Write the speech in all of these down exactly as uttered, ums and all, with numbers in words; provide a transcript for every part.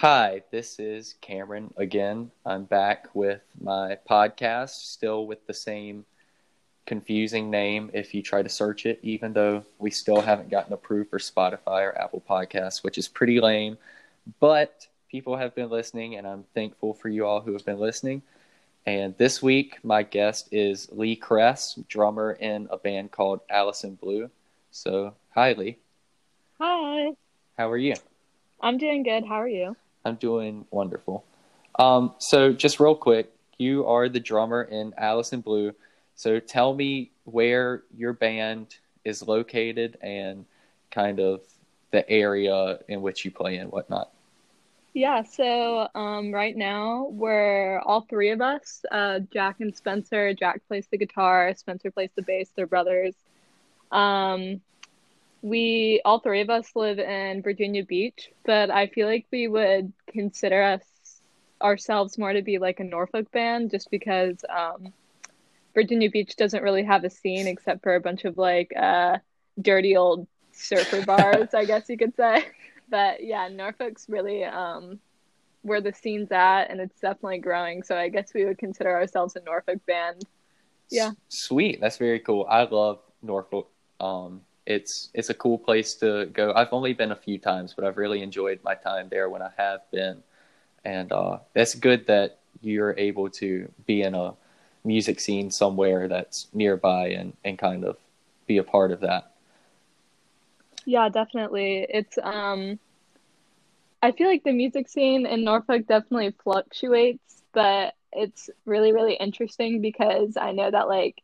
Hi, this is Cameron again. I'm back with my podcast, still with the same confusing name if you try to search it, even though we still haven't gotten approved for Spotify or Apple Podcasts, which is pretty lame. But people have been listening, and I'm thankful for you all who have been listening. And this week, my guest is Lee Kress, drummer in a band called Alice in Blue. So, hi, Lee. Hi. How are you? I'm doing good. How are you? I'm doing wonderful. Um, so just real quick, you are the drummer in Alice in Blue. So tell me where your band is located and kind of the area in which you play and whatnot. Yeah, so um, right now we're all three of us, uh, Jack and Spencer. Jack plays the guitar, Spencer plays the bass, they're brothers. Um, we, all three of us live in Virginia Beach, but I feel like we would consider us ourselves more to be like a Norfolk band just because um, Virginia Beach doesn't really have a scene except for a bunch of like uh, dirty old surfer bars, I guess you could say. But yeah, Norfolk's really um, where the scene's at, and it's definitely growing. So I guess we would consider ourselves a Norfolk band. Yeah. Sweet. That's very cool. I love Norfolk. Um, it's it's a cool place to go. I've only been a few times, but I've really enjoyed my time there when I have been. And uh, it's good that you're able to be in a music scene somewhere that's nearby and, and kind of be a part of that. Yeah, definitely. It's, um, I feel like the music scene in Norfolk definitely fluctuates, but it's really, really interesting because I know that, like,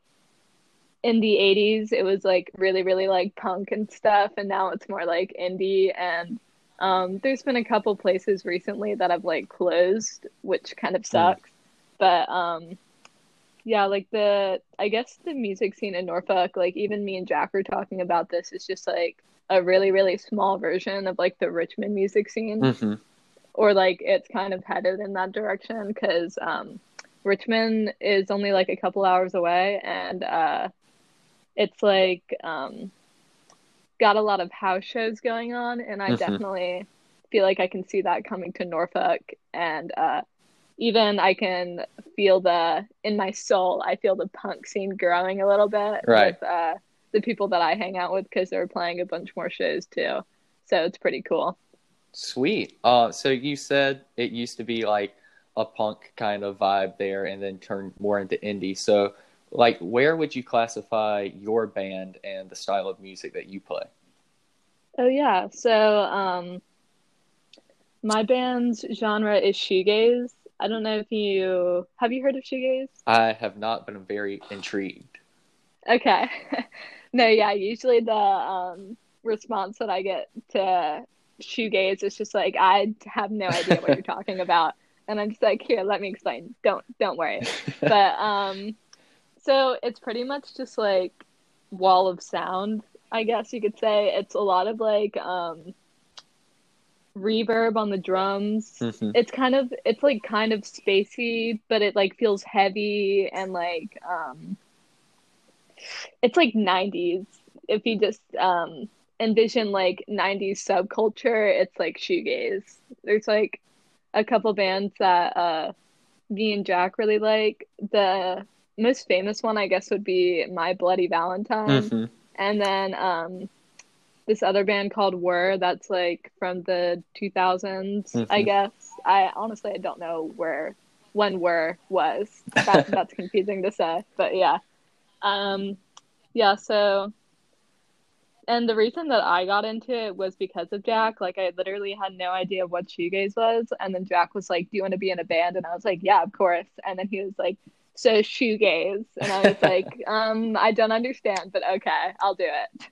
in the eighties, it was, like, really, really, like, punk and stuff, and now it's more, like, indie, and um, there's been a couple places recently that have, like, closed, which kind of sucks, mm. but, um, yeah, like, the, I guess the music scene in Norfolk, like, even me and Jack were talking about this, it's just, like, a really, really small version of, like, the Richmond music scene. Mm-hmm. Or, like, it's kind of headed in that direction because um, Richmond is only, like, a couple hours away. And uh, it's, like, um, got a lot of house shows going on. And I mm-hmm. definitely feel like I can see that coming to Norfolk. And uh, even I can feel the, in my soul, I feel the punk scene growing a little bit. Right. With, uh, the people that I hang out with because they're playing a bunch more shows too, so it's pretty cool. Sweet. Uh so you said it used to be like a punk kind of vibe there and then turned more into indie, so like where would you classify your band and the style of music that you play? Oh yeah, so um my band's genre is shoegaze. I don't know if you have you heard of shoegaze? I have not, but I'm very intrigued. Okay. No, yeah, usually the um, response that I get to shoegaze is just like, I have no idea what you're talking about. And I'm just like, here, let me explain. Don't don't worry. But um, so it's pretty much just like wall of sound, I guess you could say. It's a lot of like um, reverb on the drums. Mm-hmm. It's kind of, it's like kind of spacey, but it like feels heavy and like... Um, it's like nineties. If you just um envision like nineties subculture, it's like shoegaze. There's like a couple bands that uh me and Jack really like. The most famous one I guess would be My Bloody Valentine. Mm-hmm. And then um this other band called Were that's like from the two thousands. Mm-hmm. I guess I honestly I don't know where when Were was. That, that's confusing to say, but yeah. Um, yeah, so, and the reason that I got into it was because of Jack. Like, I literally had no idea what shoegaze was, and then Jack was like, do you want to be in a band? And I was like, yeah, of course. And then he was like, so shoegaze. And I was like, um, I don't understand, but okay, I'll do it.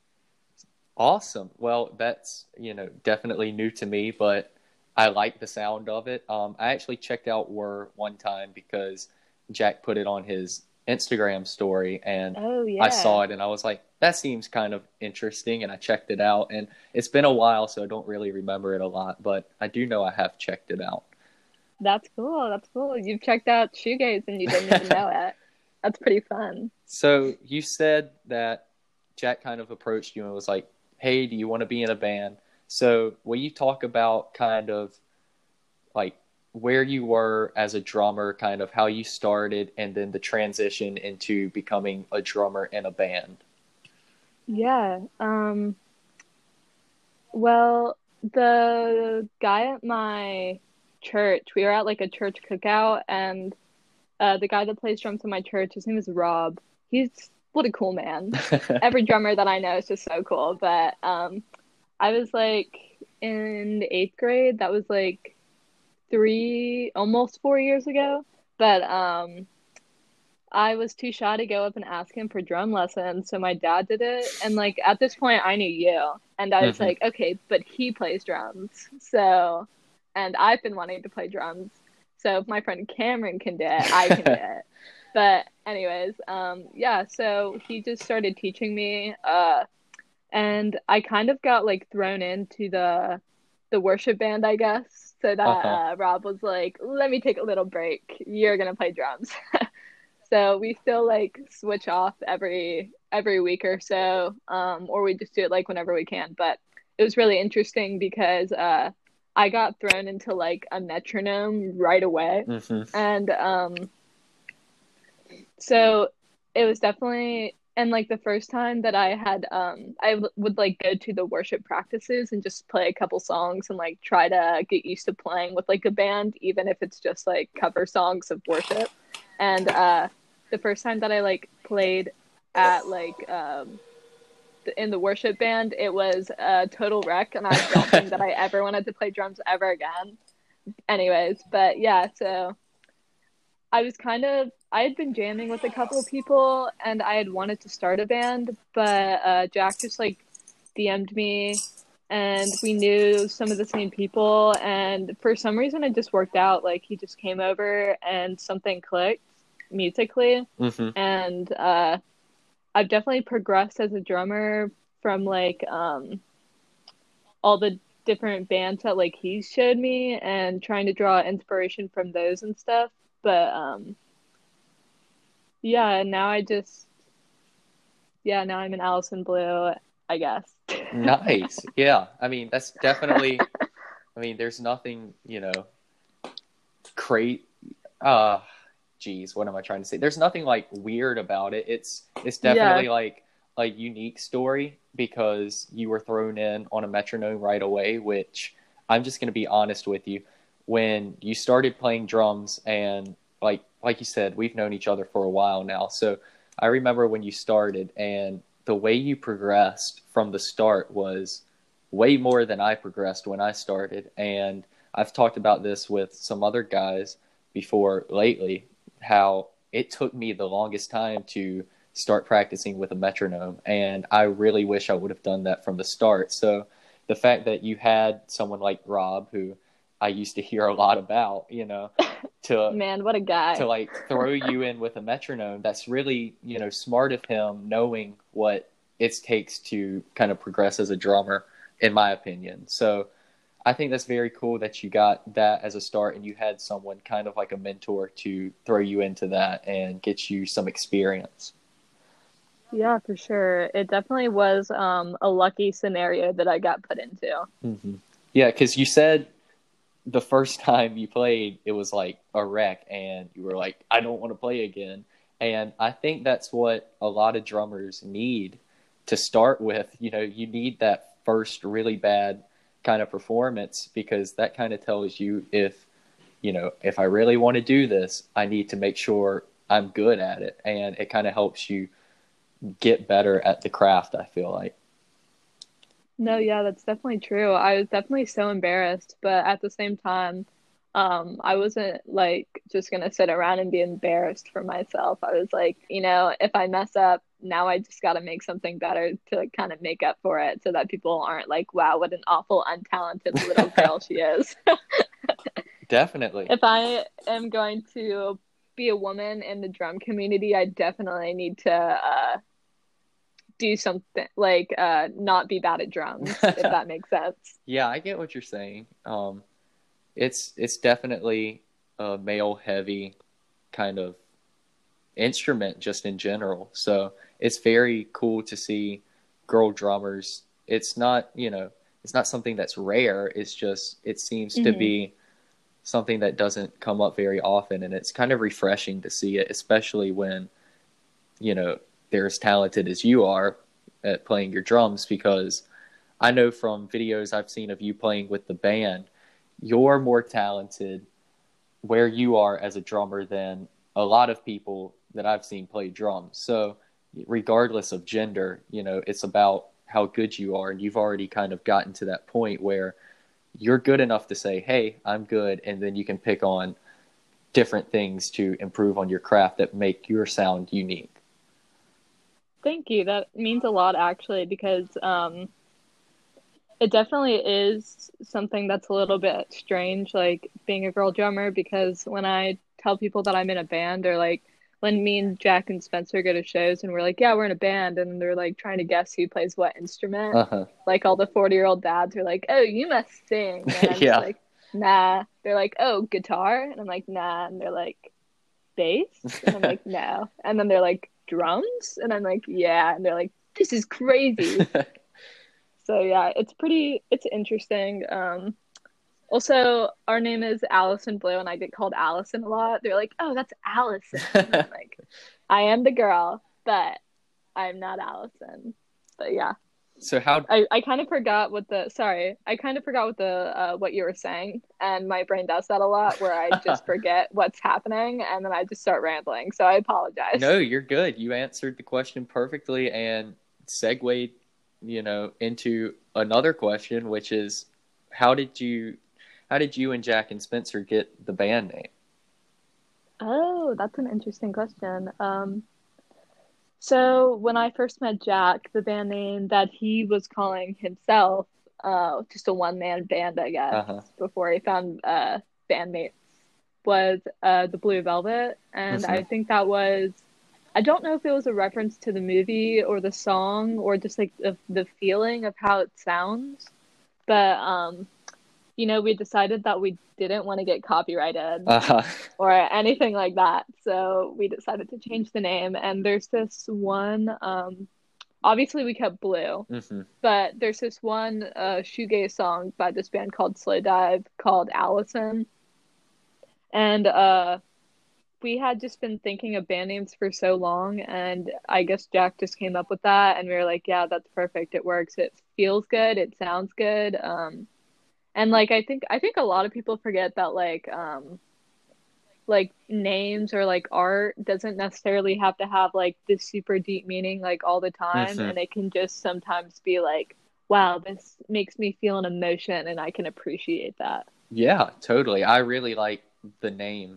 Awesome. Well, that's, you know, definitely new to me, but I like the sound of it. Um, I actually checked out Were one time because Jack put it on his Instagram story, and oh, yeah. I saw it and I was like, that seems kind of interesting, and I checked it out, and it's been a while so I don't really remember it a lot, but I do know I have checked it out. That's cool. That's cool. You've checked out shoegaze and you didn't even know it. That's pretty fun. So you said that Jack kind of approached you and was like, hey, do you want to be in a band? So will you talk about kind of like where you were as a drummer, kind of how you started, and then the transition into becoming a drummer in a band. Yeah. Um, well, the guy at my church, we were at like a church cookout, and uh, the guy that plays drums in my church, his name is Rob. He's what a cool man. Every drummer that I know is just so cool. But um, I was like in eighth grade. That was like three, almost four years ago. But um, I was too shy to go up and ask him for drum lessons, so my dad did it. And like at this point, I knew you, and I was mm-hmm. like, okay, but he plays drums, so and I've been wanting to play drums, so if my friend Cameron can do it, I can do it. But anyways, um, yeah, so he just started teaching me, uh, and I kind of got like thrown into the the worship band, I guess. So that uh-huh. uh, Rob was like, "Let me take a little break. You're gonna play drums." So we still like switch off every every week or so, um, or we just do it like whenever we can. But it was really interesting because uh, I got thrown into like a metronome right away, mm-hmm. and. Um, So it was definitely, and like the first time that I had, um, I w- would like go to the worship practices and just play a couple songs and like try to get used to playing with like a band, even if it's just like cover songs of worship. And uh, the first time that I like played at like um, th- in the worship band, it was a total wreck, and I don't think that I ever wanted to play drums ever again. Anyways, but yeah, so I was kind of. I had been jamming with a couple of people, and I had wanted to start a band, but uh, Jack just, like, D M'd me, and we knew some of the same people, and for some reason it just worked out. Like, he just came over, and something clicked musically, mm-hmm. and uh, I've definitely progressed as a drummer from, like, um, all the different bands that, like, he's showed me, and trying to draw inspiration from those and stuff, but... Um, Yeah, now I just, yeah, now I'm in Alice in Blue, I guess. Nice. Yeah. I mean, that's definitely, I mean, there's nothing, you know, great. Uh, geez, what am I trying to say? There's nothing like weird about it. It's, it's definitely yeah. like a unique story because you were thrown in on a metronome right away, which I'm just going to be honest with you. When you started playing drums and like, like you said, we've known each other for a while now. So I remember when you started, and the way you progressed from the start was way more than I progressed when I started. And I've talked about this with some other guys before lately, how it took me the longest time to start practicing with a metronome. And I really wish I would have done that from the start. So the fact that you had someone like Rob, who I used to hear a lot about, you know, to man, what a guy to like throw you in with a metronome. That's really, you know, smart of him, knowing what it takes to kind of progress as a drummer, in my opinion. So I think that's very cool that you got that as a start, and you had someone kind of like a mentor to throw you into that and get you some experience. Yeah, for sure. It definitely was um, a lucky scenario that I got put into. Mm-hmm. Yeah, because you said the first time you played, it was like a wreck, and you were like, I don't want to play again. And I think that's what a lot of drummers need to start with. You know, you need that first really bad kind of performance, because that kind of tells you if, you know, if I really want to do this, I need to make sure I'm good at it. And it kind of helps you get better at the craft, I feel like. No, yeah, that's definitely true. I was definitely so embarrassed, but at the same time, um, I wasn't, like, just going to sit around and be embarrassed for myself. I was like, you know, if I mess up, now I just got to make something better to kind of make up for it, so that people aren't like, wow, what an awful, untalented little girl she is. Definitely. If I am going to be a woman in the drum community, I definitely need to... Uh, do something like uh not be bad at drums, if that makes sense. Yeah, I get what you're saying. um it's it's definitely a male heavy kind of instrument just in general, so it's very cool to see girl drummers. It's not, you know, it's not something that's rare. It's just, it seems mm-hmm. to be something that doesn't come up very often, and it's kind of refreshing to see it, especially when, you know, they're as talented as you are at playing your drums, because I know from videos I've seen of you playing with the band, you're more talented where you are as a drummer than a lot of people that I've seen play drums. So regardless of gender, you know, it's about how good you are, and you've already kind of gotten to that point where you're good enough to say, hey, I'm good, and then you can pick on different things to improve on your craft that make your sound unique. Thank you. That means a lot, actually, because um, it definitely is something that's a little bit strange, like being a girl drummer, because when I tell people that I'm in a band, or like when me and Jack and Spencer go to shows and we're like, yeah, we're in a band, and they're like trying to guess who plays what instrument. Uh-huh. Like all the forty-year-old dads are like, oh, you must sing. And I'm yeah. just like, nah. They're like, oh, guitar? And I'm like, nah. And they're like, bass? And I'm like, no. And then they're like, drums? And I'm like, yeah. And they're like, this is crazy. So yeah, it's pretty it's interesting. Um also, our name is Allison Blue, and I get called Allison a lot. They're like, oh, that's Allison. And I'm like, I am the girl, but I'm not Allison. But yeah. So how I, I kind of forgot what the sorry, I kind of forgot what the uh, what you were saying, and my brain does that a lot, where I just forget what's happening, and then I just start rambling. So I apologize. No, you're good. You answered the question perfectly and segued, you know, into another question, which is how did you how did you and Jack and Spencer get the band name? Oh, that's an interesting question. Um So when I first met Jack, the band name that he was calling himself, uh, just a one-man band, I guess, uh-huh. before he found uh, bandmates, was uh, the Blue Velvet. And That's I nice. think that was, I don't know if it was a reference to the movie or the song or just like the, the feeling of how it sounds. But, um, you know, we decided that we didn't want to get copyrighted uh-huh. or anything like that. So we decided to change the name. And there's this one, um, obviously we kept Blue, mm-hmm. but there's this one uh, shoegaze song by this band called Slow Dive called Allison. And uh, we had just been thinking of band names for so long. And I guess Jack just came up with that. And we were like, yeah, that's perfect. It works. It feels good. It sounds good. Um, And, like, I think I think a lot of people forget that, like, um, like names or, like, art doesn't necessarily have to have, like, this super deep meaning, like, all the time. Yes, and it can just sometimes be like, wow, this makes me feel an emotion, and I can appreciate that. Yeah, totally. I really like the name.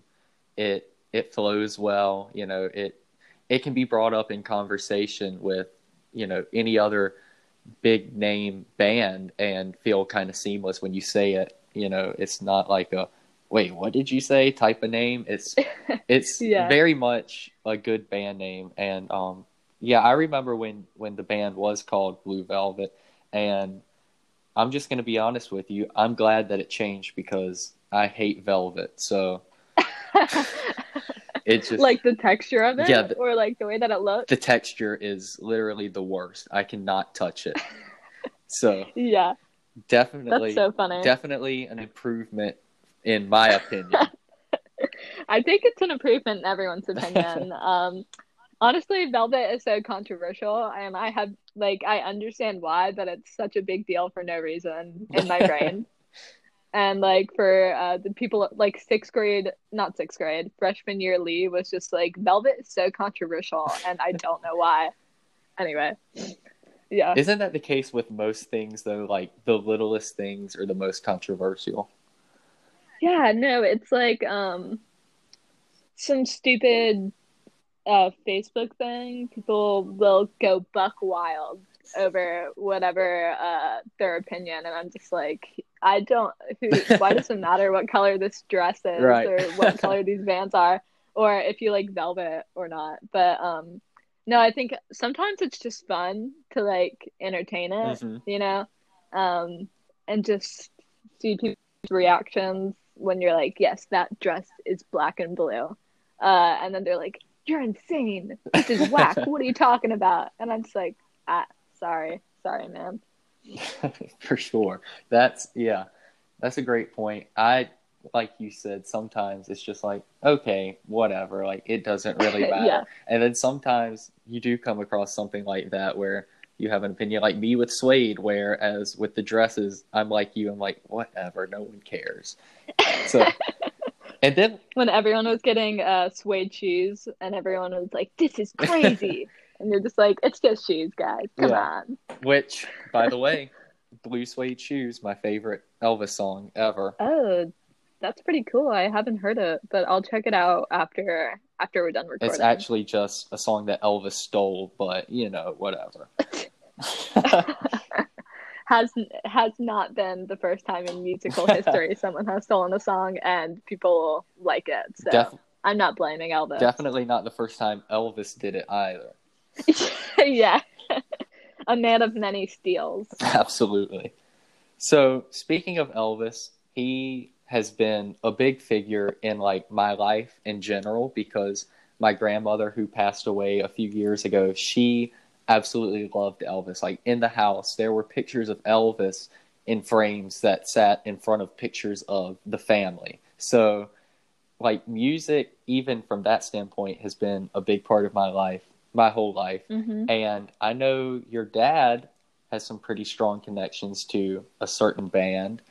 It it flows well. You know, it it can be brought up in conversation with, you know, any other big name band and feel kind of seamless when you say it. You know, it's not like a wait, what did you say type of name. It's it's yeah. very much a good band name. And um yeah, I remember when when the band was called Blue Velvet, and I'm just going to be honest with you, I'm glad that it changed because I hate velvet. So it's just like the texture of it, yeah, the, or like the way that it looks. The texture is literally the worst. I cannot touch it. So yeah, definitely. That's so funny. Definitely an improvement, in my opinion. I think it's an improvement in everyone's opinion. um, honestly, velvet is so controversial, and I have like I understand why, but it's such a big deal for no reason in my brain. And, like, for uh, the people, like, sixth grade, not sixth grade, freshman year, Lee was just like, velvet is so controversial, and I don't know why. Anyway, yeah. Isn't that the case with most things, though? Like, the littlest things are the most controversial. Yeah, no, it's, like, um, some stupid uh, Facebook thing. People will go buck wild over whatever uh, their opinion, and I'm just like, I don't, who, why does it matter what color this dress is, right, or what color these Vans are, or if you like velvet or not. But um, no, I think sometimes it's just fun to like entertain it, mm-hmm. you know, um, and just see people's reactions when you're like, yes, that dress is black and blue. Uh, and then they're like, you're insane. This is whack. What are you talking about? And I'm just like, ah, sorry. Sorry, man. For sure. That's yeah that's a great point. I like you said, sometimes it's just like, okay, whatever, like it doesn't really matter. Yeah. And then sometimes you do come across something like that where you have an opinion, like me with suede, whereas with the dresses, I'm like you, I'm like, whatever, no one cares. So, and then when everyone was getting uh, suede shoes and everyone was like, this is crazy. And you're just like, it's just shoes, guys. Come yeah. on. Which, by the way, Blue Suede Shoes, my favorite Elvis song ever. Oh, that's pretty cool. I haven't heard it, but I'll check it out after after we're done recording. It's actually just a song that Elvis stole, but, you know, whatever. has has not been the first time in musical history someone has stolen a song and people like it. So Def- I'm not blaming Elvis. Definitely not the first time Elvis did it either. Yeah. A man of many steals. Absolutely. So, speaking of Elvis, he has been a big figure in, like, my life in general, because my grandmother, who passed away a few years ago, she absolutely loved Elvis. Like, in the house, there were pictures of Elvis in frames that sat in front of pictures of the family. So, like, music, even from that standpoint, has been a big part of my life. My whole life. Mm-hmm. And I know your dad has some pretty strong connections to a certain band,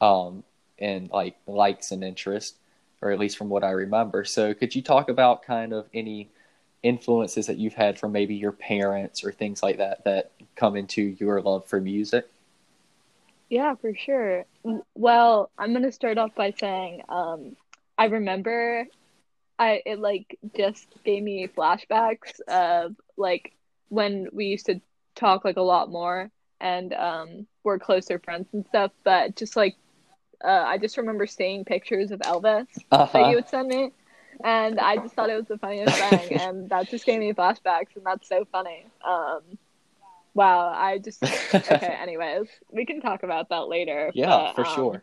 um, and like likes and interest, or at least from what I remember. So could you talk about kind of any influences that you've had from maybe your parents or things like that, that come into your love for music? Yeah, for sure. Well, I'm going to start off by saying, um, I remember I, it, like, just gave me flashbacks of, like, when we used to talk, like, a lot more and um, we're closer friends and stuff, but just, like, uh, I just remember seeing pictures of Elvis uh-huh. that you would send me, and I just thought it was the funniest thing, and that just gave me flashbacks, and that's so funny. Um, wow, I just... Okay, anyways, we can talk about that later. Yeah, but, for um, sure.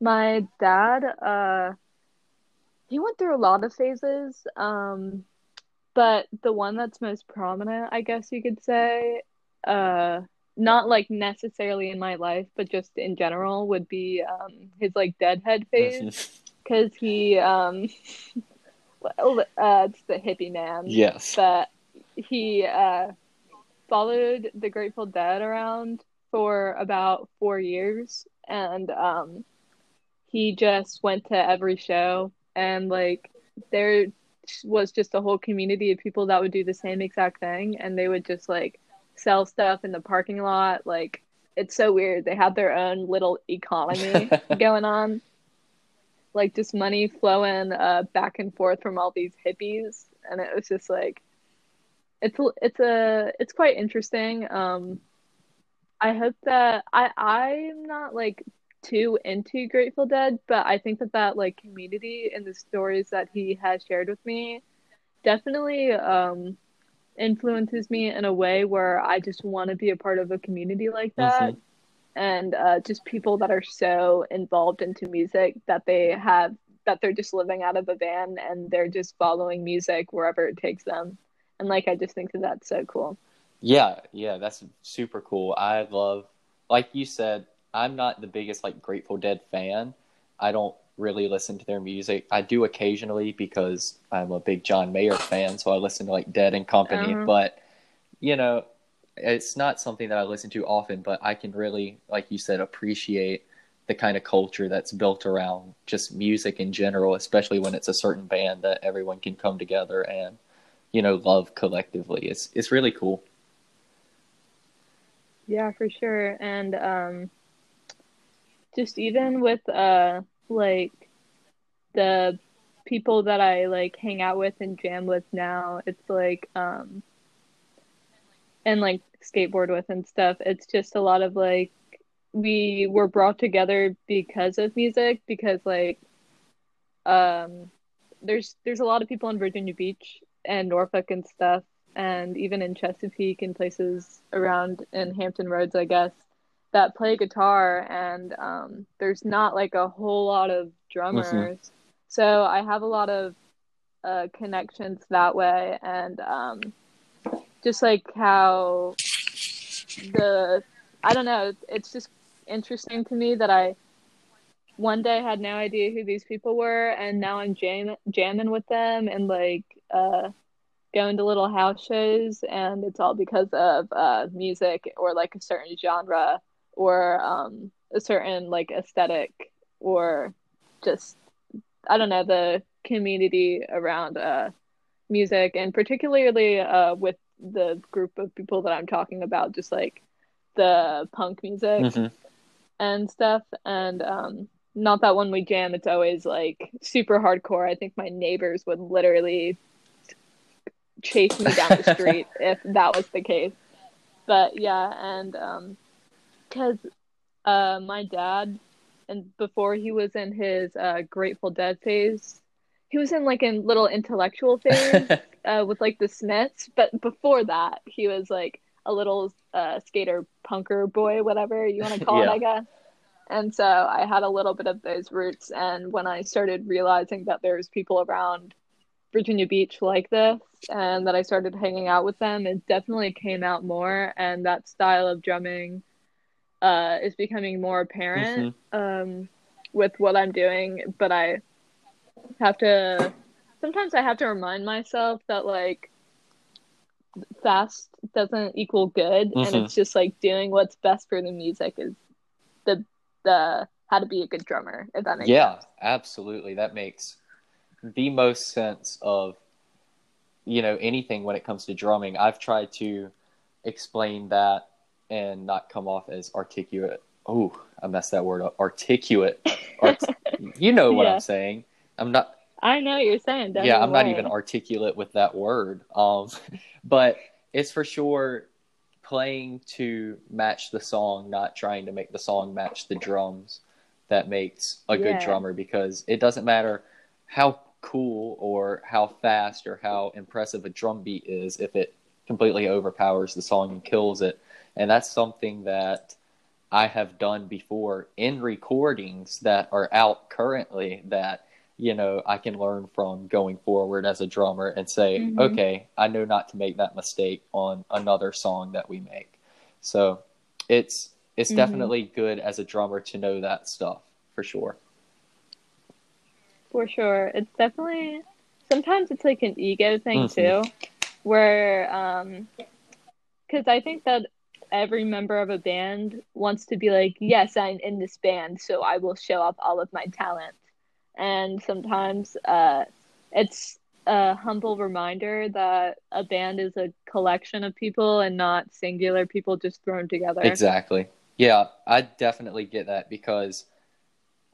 My dad... Uh, He went through a lot of phases, um, but the one that's most prominent, I guess you could say, uh, not, like, necessarily in my life, but just in general, would be um, his, like, Deadhead phase, because he, um, uh, it's the hippie man. Yes. But he uh, followed the Grateful Dead around for about four years, and um, he just went to every show. And, like, there was just a whole community of people that would do the same exact thing. And they would just, like, sell stuff in the parking lot. Like, it's so weird. They had their own little economy going on. Like, just money flowing uh, back and forth from all these hippies. And it was just, like, it's it's a, it's quite interesting. Um, I hope that I, I'm not, like... too into Grateful Dead, but I think that that, like, community and the stories that he has shared with me definitely um, influences me in a way where I just want to be a part of a community like that, mm-hmm. and uh, just people that are so involved into music that they have, that they're just living out of a van and they're just following music wherever it takes them, and, like, I just think that that's so cool. Yeah, yeah, that's super cool. I love, like you said, I'm not the biggest, like, Grateful Dead fan. I don't really listen to their music. I do occasionally because I'm a big John Mayer fan, so I listen to, like, Dead and Company. Uh-huh. But, you know, it's not something that I listen to often, but I can really, like you said, appreciate the kind of culture that's built around just music in general, especially when it's a certain band that everyone can come together and, you know, love collectively. It's it's really cool. Yeah, for sure. And, um... just even with, uh, like, the people that I, like, hang out with and jam with now, it's, like, um, and, like, skateboard with and stuff, it's just a lot of, like, we were brought together because of music, because, like, um, there's, there's a lot of people in Virginia Beach and Norfolk and stuff, and even in Chesapeake and places around in Hampton Roads, I guess, that play guitar, and um, there's not, like, a whole lot of drummers. Mm-hmm. So I have a lot of uh, connections that way, and um, just, like, how the, I don't know, it's just interesting to me that I one day I had no idea who these people were, and now I'm jam- jamming with them and like uh, going to little house shows, and it's all because of uh, music or like a certain genre or um, a certain like aesthetic or just, I don't know, the community around uh, music, and particularly uh, with the group of people that I'm talking about, just like the punk music mm-hmm. and stuff. And um, not that when we jam, it's always like super hardcore. I think my neighbors would literally chase me down the street if that was the case. But yeah, and um, because uh, my dad, and before he was in his uh, Grateful Dead phase, he was in like a little intellectual phase uh, with like the Smiths. But before that, he was like a little uh, skater punker boy, whatever you want to call yeah. it, I guess. And so I had a little bit of those roots. And when I started realizing that there was people around Virginia Beach like this, and that I started hanging out with them, it definitely came out more. And that style of drumming uh, is becoming more apparent mm-hmm. um, with what I'm doing. But I have to, sometimes I have to remind myself that like fast doesn't equal good. Mm-hmm. And it's just like doing what's best for the music is the, the, how to be a good drummer. If that makes yeah, sense. Yeah, absolutely. That makes the most sense of, you know, anything when it comes to drumming. I've tried to explain that and not come off as articulate. Oh, I messed that word up. Articulate. Art- you know what yeah. I'm saying. I'm not. I know what you're saying. Don't yeah, I'm way. not even articulate with that word. Um, but it's for sure playing to match the song, not trying to make the song match the drums. That makes a yeah. good drummer, because it doesn't matter how cool or how fast or how impressive a drum beat is if it completely overpowers the song and kills it. And that's something that I have done before in recordings that are out currently that, you know, I can learn from going forward as a drummer and say, mm-hmm. okay, I know not to make that mistake on another song that we make. So it's it's mm-hmm. definitely good as a drummer to know that stuff, for sure. For sure. It's definitely, sometimes it's like an ego thing mm-hmm. too, where, um, because I think that every member of a band wants to be like, yes, I'm in this band, so I will show off all of my talent. And sometimes uh, it's a humble reminder that a band is a collection of people and not singular people just thrown together. Exactly. Yeah, I definitely get that, because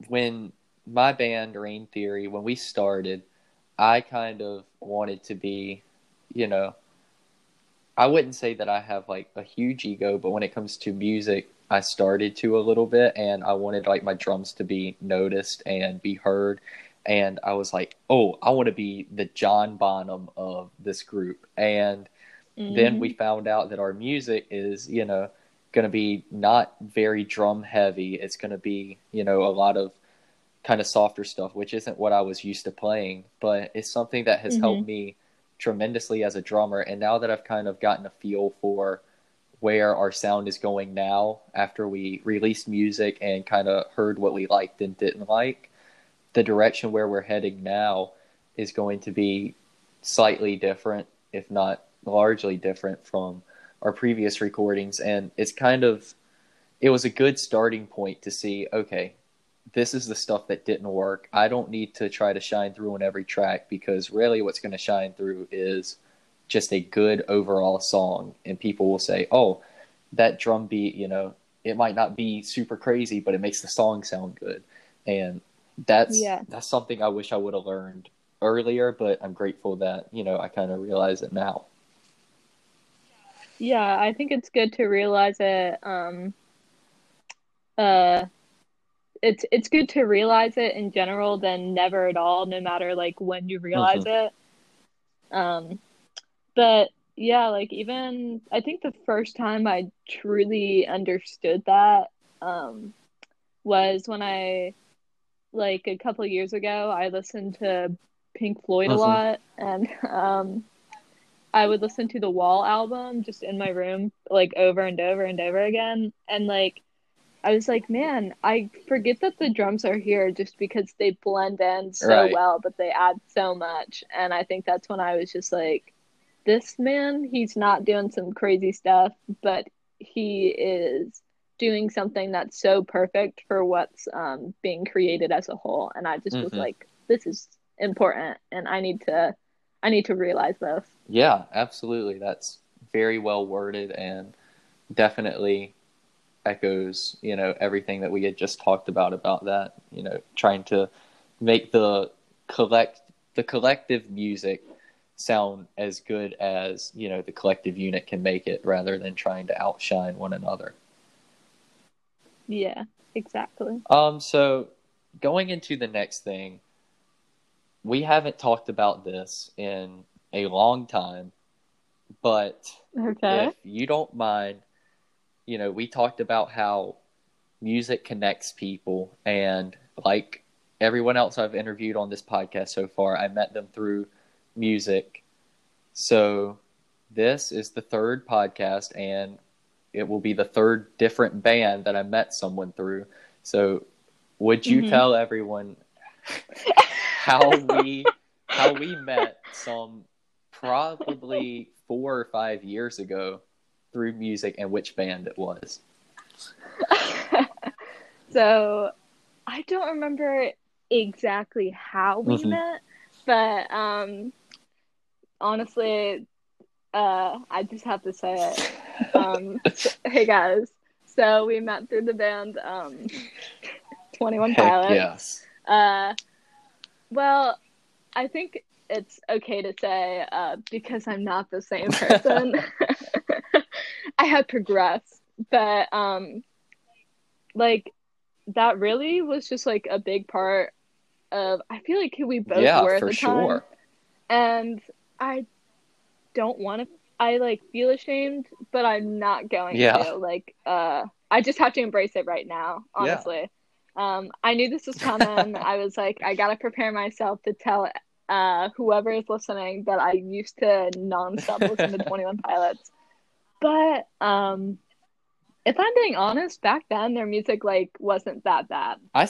when my band, Rain Theory, when we started, I kind of wanted to be, you know, I wouldn't say that I have like a huge ego, but when it comes to music, I started to a little bit, and I wanted like my drums to be noticed and be heard. And I was like, oh, I want to be the John Bonham of this group. And mm-hmm. then we found out that our music is, you know, going to be not very drum heavy. It's going to be, you know, a lot of kind of softer stuff, which isn't what I was used to playing, but it's something that has mm-hmm. helped me tremendously as a drummer. And now that I've kind of gotten a feel for where our sound is going now, after we released music and kind of heard what we liked and didn't like, the direction where we're heading now is going to be slightly different, if not largely different, from our previous recordings. And it's kind of, it was a good starting point to see, okay, this is the stuff that didn't work. I don't need to try to shine through on every track, because really what's going to shine through is just a good overall song, and people will say, oh, that drum beat, you know, it might not be super crazy, but it makes the song sound good. And that's yeah. that's something I wish I would have learned earlier, but I'm grateful that, you know, I kind of realize it now. Yeah, I think it's good to realize it. Um, uh, it's it's good to realize it in general than never at all, no matter like when you realize mm-hmm. it. Um. But yeah, like even I think the first time I truly understood that um, was when I, like a couple of years ago, I listened to Pink Floyd awesome. a lot, and um, I would listen to the Wall album just in my room, like over and over and over again. And like I was like, man, I forget that the drums are here just because they blend in so right. well, but they add so much. And I think that's when I was just like, this man, he's not doing some crazy stuff, but he is doing something that's so perfect for what's um, being created as a whole. And I just mm-hmm. was like, this is important, and I need to, I need to realize this. Yeah, absolutely. That's very well worded and definitely echoes, you know, everything that we had just talked about, about that, you know, trying to make the collect the collective music sound as good as, you know, the collective unit can make it, rather than trying to outshine one another. Yeah, exactly. Um, so going into the next thing, we haven't talked about this in a long time, but okay. if you don't mind, you know, we talked about how music connects people, and like everyone else I've interviewed on this podcast so far, I met them through music. So this is the third podcast, and it will be the third different band that I met someone through. So would you mm-hmm. tell everyone how we how we met some probably four or five years ago through music, and which band it was? So I don't remember exactly how we mm-hmm. met, but um, honestly, uh, I just have to say it. Um, so, hey guys, so we met through the band um, Twenty One Pilots. Yes. Uh, well, I think it's okay to say uh, because I'm not the same person. I had progressed, but um, like that really was just like a big part of, I feel like who we both yeah, were at for the time. Sure. And I don't want to, I like feel ashamed, but I'm not going yeah. to like, uh, I just have to embrace it right now. Honestly. Yeah. Um, I knew this was coming. I was like, I got to prepare myself to tell uh, whoever is listening that I used to nonstop listen to Twenty One Pilots. But um, if I'm being honest, back then their music like wasn't that bad. I,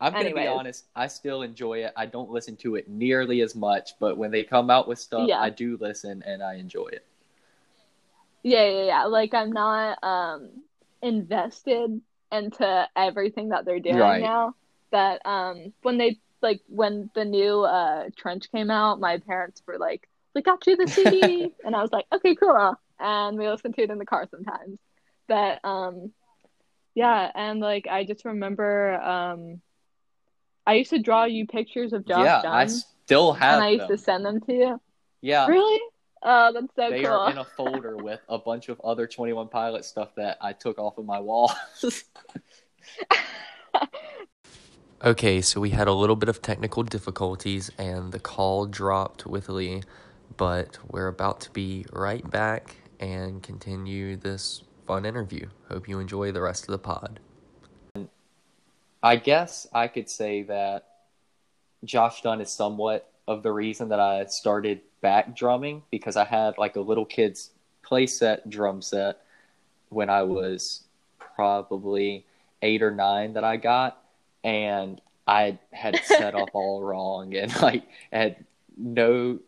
I'm going to be honest. I still enjoy it. I don't listen to it nearly as much, but when they come out with stuff, yeah. I do listen and I enjoy it. Yeah, yeah, yeah. Like I'm not um, invested into everything that they're doing right. now. But um, when they like when the new uh, Trench came out, my parents were like, "We got you the C D," and I was like, "Okay, cool." And we listen to it in the car sometimes. But, um, yeah, and, like, I just remember, um, I used to draw you pictures of Josh yeah, Dunn. Yeah, I still have them. And I used them. to send them to you. Yeah. Really? Oh, that's so they cool. They are in a folder with a bunch of other Twenty One Pilots stuff that I took off of my wall. Okay, so we had a little bit of technical difficulties, and the call dropped with Lee, but we're about to be right back and continue this fun interview. Hope you enjoy the rest of the pod. I guess I could say that Josh Dunn is somewhat of the reason that I started back drumming, because I had like a little kid's play set drum set when I was probably eight or nine that I got, and I had set up all wrong and like had no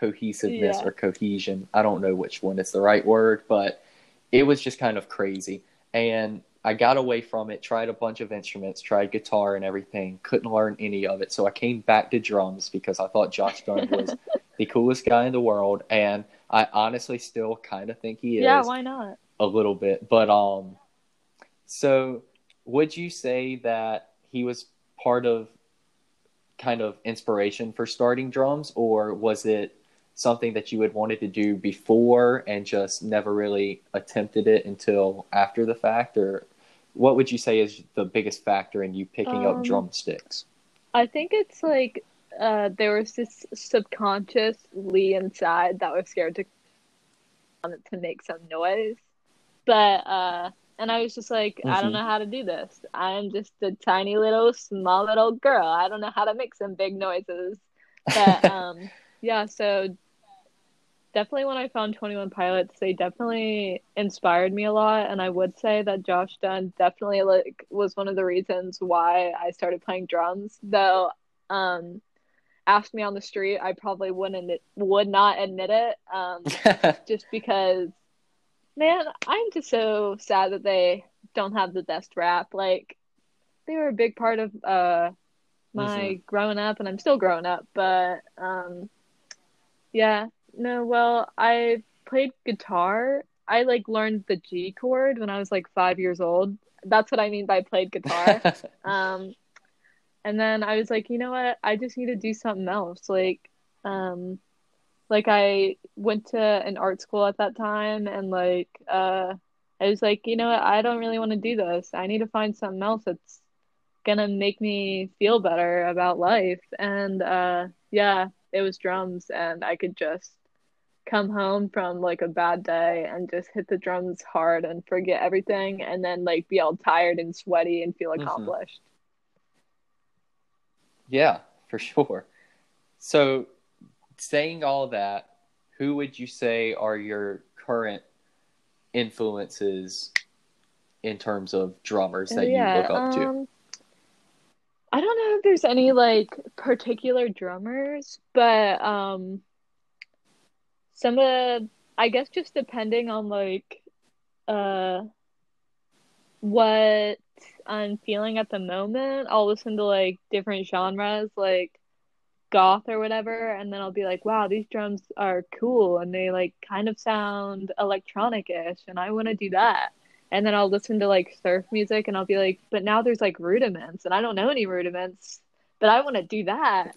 cohesiveness yeah. or cohesion. I don't know which one is the right word, but it was just kind of crazy. And I got away from it, tried a bunch of instruments, tried guitar and everything, couldn't learn any of it. So I came back to drums because I thought Josh Dunn was the coolest guy in the world. And I honestly still kind of think he is. Yeah, why not? A little bit. But um, so would you say that he was part of kind of inspiration for starting drums, or was it something that you had wanted to do before and just never really attempted it until after the fact? Or what would you say is the biggest factor in you picking um, up drumsticks? I think it's like uh, there was this subconscious Lee inside that was scared to to make some noise, but uh, and I was just like, mm-hmm. I don't know how to do this. I'm just a tiny little small little girl. I don't know how to make some big noises. But um, yeah, so definitely when I found Twenty One Pilots, they definitely inspired me a lot. And I would say that Josh Dunn definitely like was one of the reasons why I started playing drums. Though, um, asked me on the street, I probably wouldn't would not admit it. Um, just because, man, I'm just so sad that they don't have the best rap. Like, they were a big part of uh my mm-hmm. growing up, and I'm still growing up. But um, yeah. No, well, I played guitar. I, like, learned the G chord when I was, like, five years old. That's what I mean by played guitar. um, and then I was like, you know what? I just need to do something else. Like, um, like I went to an art school at that time, and, like, uh, I was like, you know what? I don't really want to do this. I need to find something else that's going to make me feel better about life. And, uh, yeah, it was drums, and I could just come home from like a bad day and just hit the drums hard and forget everything, and then like be all tired and sweaty and feel accomplished. Mm-hmm. Yeah, for sure. So saying all that, who would you say are your current influences in terms of drummers that yeah, you look up um, to? I don't know if there's any like particular drummers, but um some of the, I guess just depending on like uh what I'm feeling at the moment, I'll listen to like different genres like goth or whatever, and then I'll be like, wow, these drums are cool and they like kind of sound electronic-ish and I want to do that. And then I'll listen to like surf music and I'll be like, but now there's like rudiments and I don't know any rudiments, but I want to do that.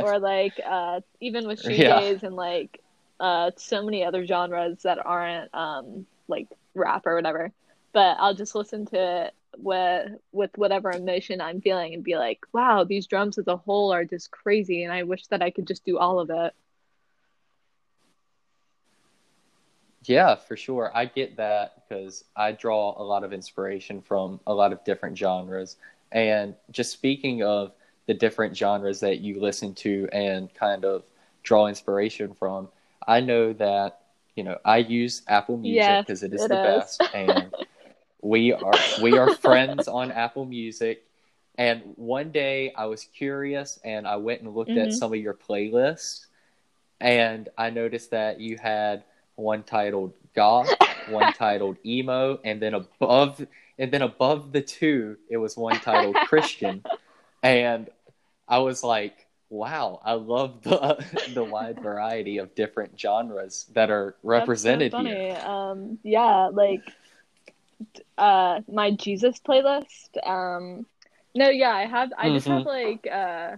Or like uh even with shoegaze yeah. and like Uh, so many other genres that aren't um, like rap or whatever, but I'll just listen to it with, with whatever emotion I'm feeling and be like, wow, these drums as a whole are just crazy and I wish that I could just do all of it. Yeah, for sure. I get that because I draw a lot of inspiration from a lot of different genres. And just speaking of the different genres that you listen to and kind of draw inspiration from, I know that, you know, I use Apple Music because yes, it is it the is. best, and we are we are friends on Apple Music. And one day I was curious, and I went and looked mm-hmm. at some of your playlists, and I noticed that you had one titled goth, one titled emo, and then above and then above the two, it was one titled Christian, and I was like, wow, I love the the wide variety of different genres that are represented That's so funny. here. Um, yeah, like uh, my Jesus playlist. Um, no, yeah, I have. I mm-hmm. just have like uh,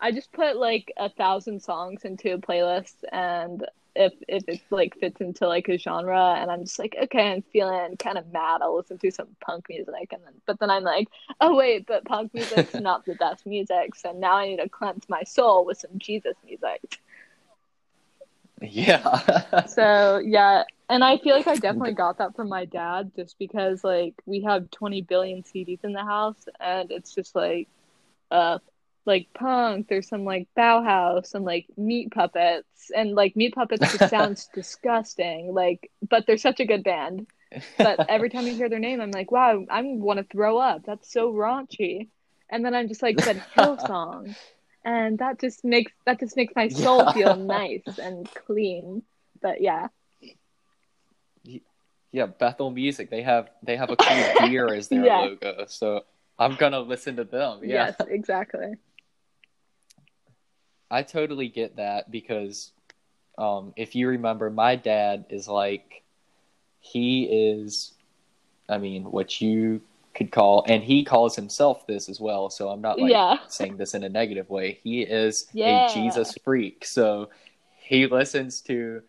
I just put like a thousand songs into a playlist, and if if it like fits into like a genre, and I'm just like, okay, I'm feeling kind of mad, I'll listen to some punk music, and then but then I'm like, oh wait, but punk music's not the best music, so now I need to cleanse my soul with some Jesus music. Yeah. So yeah, and I feel like I definitely got that from my dad, just because like we have twenty billion C Ds in the house, and it's just like uh like punk, there's some like Bauhaus and like Meat Puppets, and like Meat Puppets just sounds disgusting, like, but they're such a good band, but every time you hear their name I'm like, wow, I want to throw up, that's so raunchy. And then I'm just like, but Hillsong, and that just makes that just makes my soul feel nice and clean. But yeah yeah Bethel Music, they have they have a cool deer as their yeah. logo, so I'm gonna listen to them. Yeah. Yes, exactly. I totally get that, because um, if you remember, my dad is like, he is, I mean, what you could call, and he calls himself this as well, so I'm not like yeah. saying this in a negative way. He is yeah. a Jesus freak. So he listens to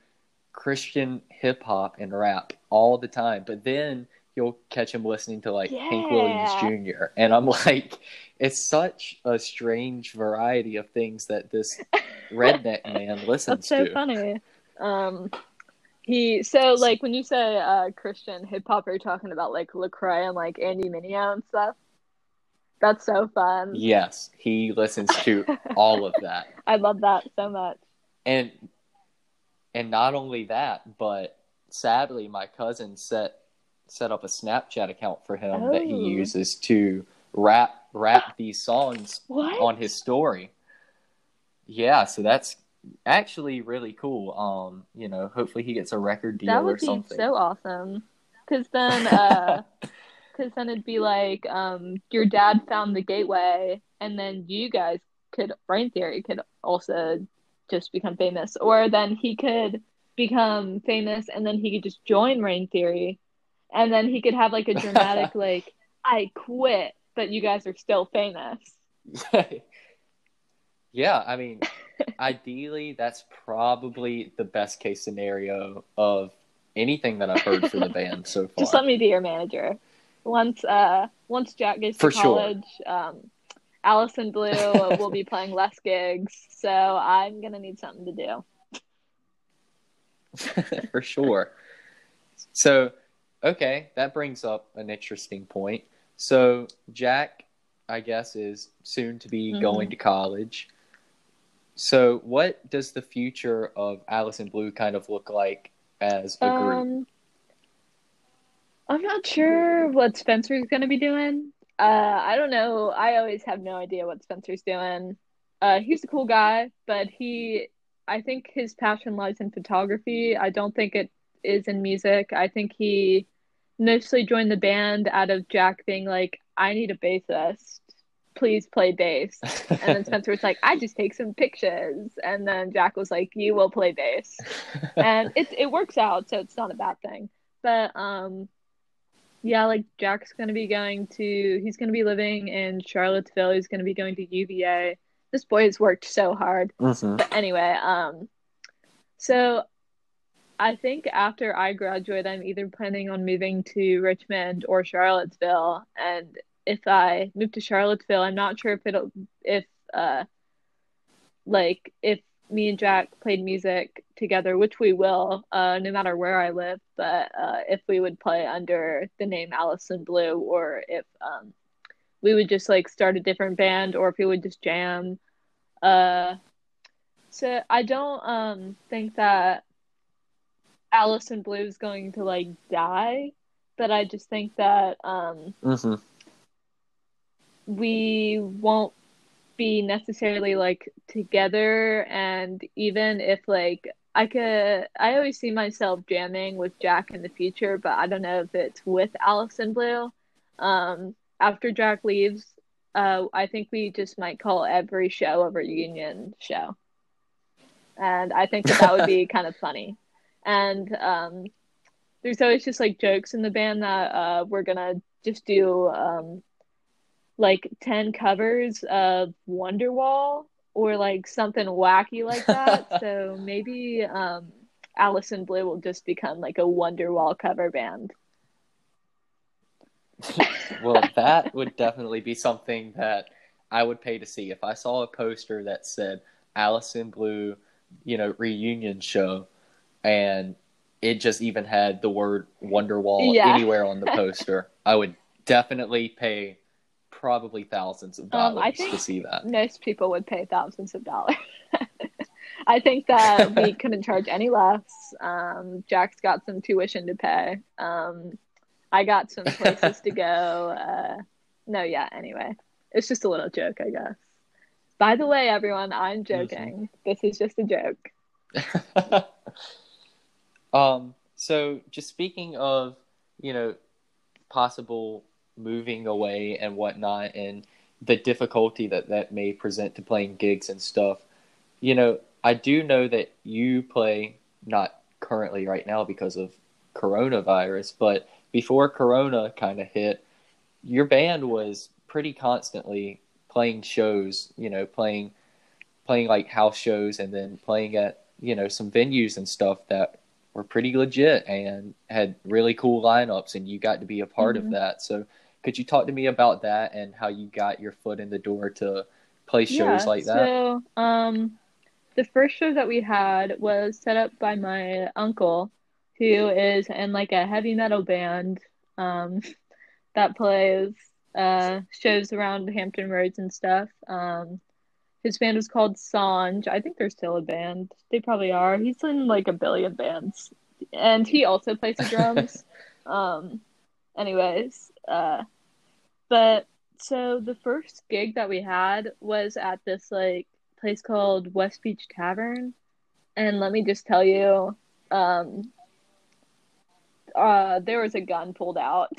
Christian hip hop and rap all the time. But then you'll catch him listening to like yeah. Hank Williams Junior And I'm like, it's such a strange variety of things that this redneck man listens to. That's so to. funny. Um, he so like when you say uh, Christian hip hop, are you talking about like LaCroix and like Andy Mineo and stuff? That's so fun. Yes, he listens to all of that. I love that so much. And And not only that, but sadly, my cousin set set up a Snapchat account for him oh. that he uses to rap rap these songs what? on his story. Yeah, so that's actually really cool. Um, you know, hopefully he gets a record deal or something. That would be so awesome. Because then, uh, cause then it'd be like um, your dad found the gateway, and then you guys could, Rain Theory could also just become famous. Or then he could become famous, and then he could just join Rain Theory, and then he could have like a dramatic like, I quit, but you guys are still famous. Yeah, I mean, ideally, that's probably the best case scenario of anything that I've heard for the band so far. Just let me be your manager. Once uh, once Jack goes for to college, sure. um, Alice in Blue will be playing less gigs, so I'm going to need something to do. For sure. So, okay, that brings up an interesting point. So, Jack, I guess, is soon to be mm-hmm. going to college. So, what does the future of Alice in Blue kind of look like as a group? Um, I'm not sure what Spencer's going to be doing. Uh, I don't know. I always have no idea what Spencer's doing. Uh, he's a cool guy, but he, I think his passion lies in photography. I don't think it is in music. I think he mostly joined the band out of Jack being like, I need a bassist. Please play bass. And then Spencer was like, I just take some pictures. And then Jack was like, you will play bass. And it it works out, so it's not a bad thing. But um, yeah, like Jack's going to be going to, he's going to be living in Charlottesville. He's going to be going to U V A. This boy has worked so hard. Mm-hmm. But anyway, um, so I think after I graduate, I'm either planning on moving to Richmond or Charlottesville. And if I move to Charlottesville, I'm not sure if it'll, if, uh, like, if me and Jack played music together, which we will, uh, no matter where I live, but, uh, if we would play under the name Alice in Blue, or if, um, we would just, like, start a different band, or if we would just jam, uh, so I don't, um, think that Alice in Blue is going to, like, die, but I just think that, um, mm-hmm. we won't be necessarily like together. And even if like I could, I always see myself jamming with Jack in the future, but I don't know if it's with Alice in Blue. Um, after Jack leaves, uh, I think we just might call every show a reunion show. And I think that that would be kind of funny. And um, there's always just like jokes in the band that uh, we're gonna just do um, like ten covers of Wonderwall or like something wacky like that. So maybe um, Alice in Blue will just become like a Wonderwall cover band. Well, that would definitely be something that I would pay to see. If I saw a poster that said Alice in Blue, you know, reunion show, and it just even had the word Wonderwall yeah. anywhere on the poster, I would definitely pay probably thousands of dollars um, I think to see that. Most people would pay thousands of dollars. I think that we couldn't charge any less. Um, Jack's got some tuition to pay. Um, I got some places to go. Uh, no, yeah, anyway. It's just a little joke, I guess. By the way, everyone, I'm joking. Mm-hmm. This is just a joke. um. So just speaking of, you know, possible moving away and whatnot, and the difficulty that that may present to playing gigs and stuff. You know, I do know that you play, not currently right now because of coronavirus, but before Corona kind of hit, your band was pretty constantly playing shows, you know, playing, playing like house shows and then playing at, you know, some venues and stuff that were pretty legit and had really cool lineups, and you got to be a part mm-hmm. of that. So could you talk to me about that and how you got your foot in the door to play shows yeah, like that? So um, the first show that we had was set up by my uncle, who is in like a heavy metal band um, that plays uh, shows around Hampton Roads and stuff. Um, His band was called Sanj. I think they're still a band. They probably are. He's in like a billion bands. And he also plays the drums. um, anyways. Uh, but so the first gig that we had was at this like place called West Beach Tavern. And let me just tell you, um, uh, there was a gun pulled out.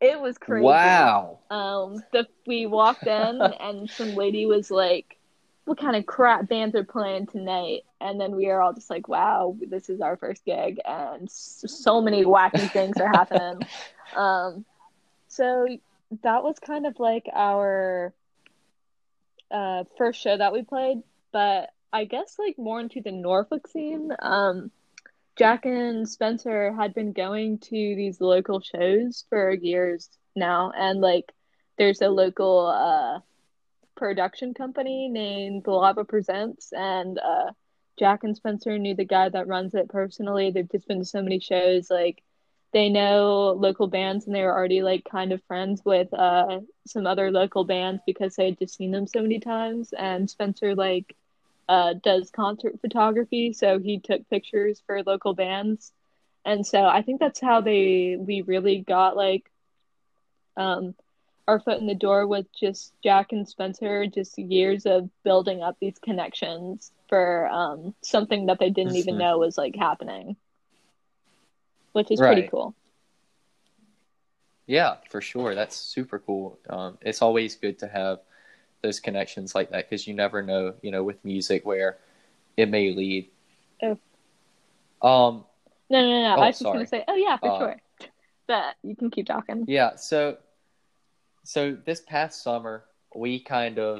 It was crazy. Wow. Um, the, we walked in and some lady was like, what kind of crap bands are playing tonight? And then we are all just like, wow, this is our first gig. And so many wacky things are happening. Um, so that was kind of like our uh, first show that we played. But I guess like more into the Norfolk scene. Um, Jack and Spencer had been going to these local shows for years now, and like there's a local uh, production company named The Lava Presents, and uh, Jack and Spencer knew the guy that runs it personally. They've just been to so many shows, like they know local bands, and they were already like kind of friends with uh, some other local bands because they had just seen them so many times. And Spencer like Uh, does concert photography, so he took pictures for local bands, and so I think that's how they we really got like um, our foot in the door with just Jack and Spencer, just years of building up these connections for um, something that they didn't that's even nice. know was like happening, which is right. pretty cool. Yeah, for sure, that's super cool. Um, it's always good to have those connections like that, because you never know, you know, with music where it may lead. Oh. Um, no, no, no. Oh, I was sorry. just going to say, oh, yeah, for uh, sure. But you can keep talking. Yeah, so so this past summer, we kind of,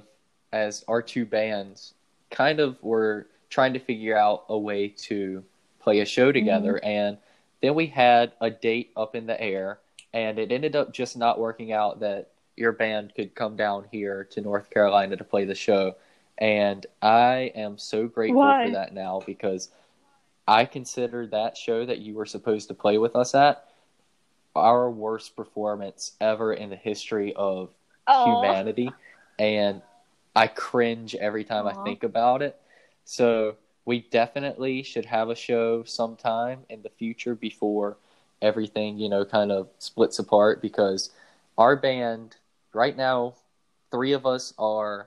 as our two bands, kind of were trying to figure out a way to play a show together. Mm-hmm. And then we had a date up in the air, and it ended up just not working out that your band could come down here to North Carolina to play the show. And I am so grateful Why? for that now, because I consider that show that you were supposed to play with us at our worst performance ever in the history of Aww. humanity. And I cringe every time Aww. I think about it. So we definitely should have a show sometime in the future before everything, you know, kind of splits apart, because our band right now, three of us are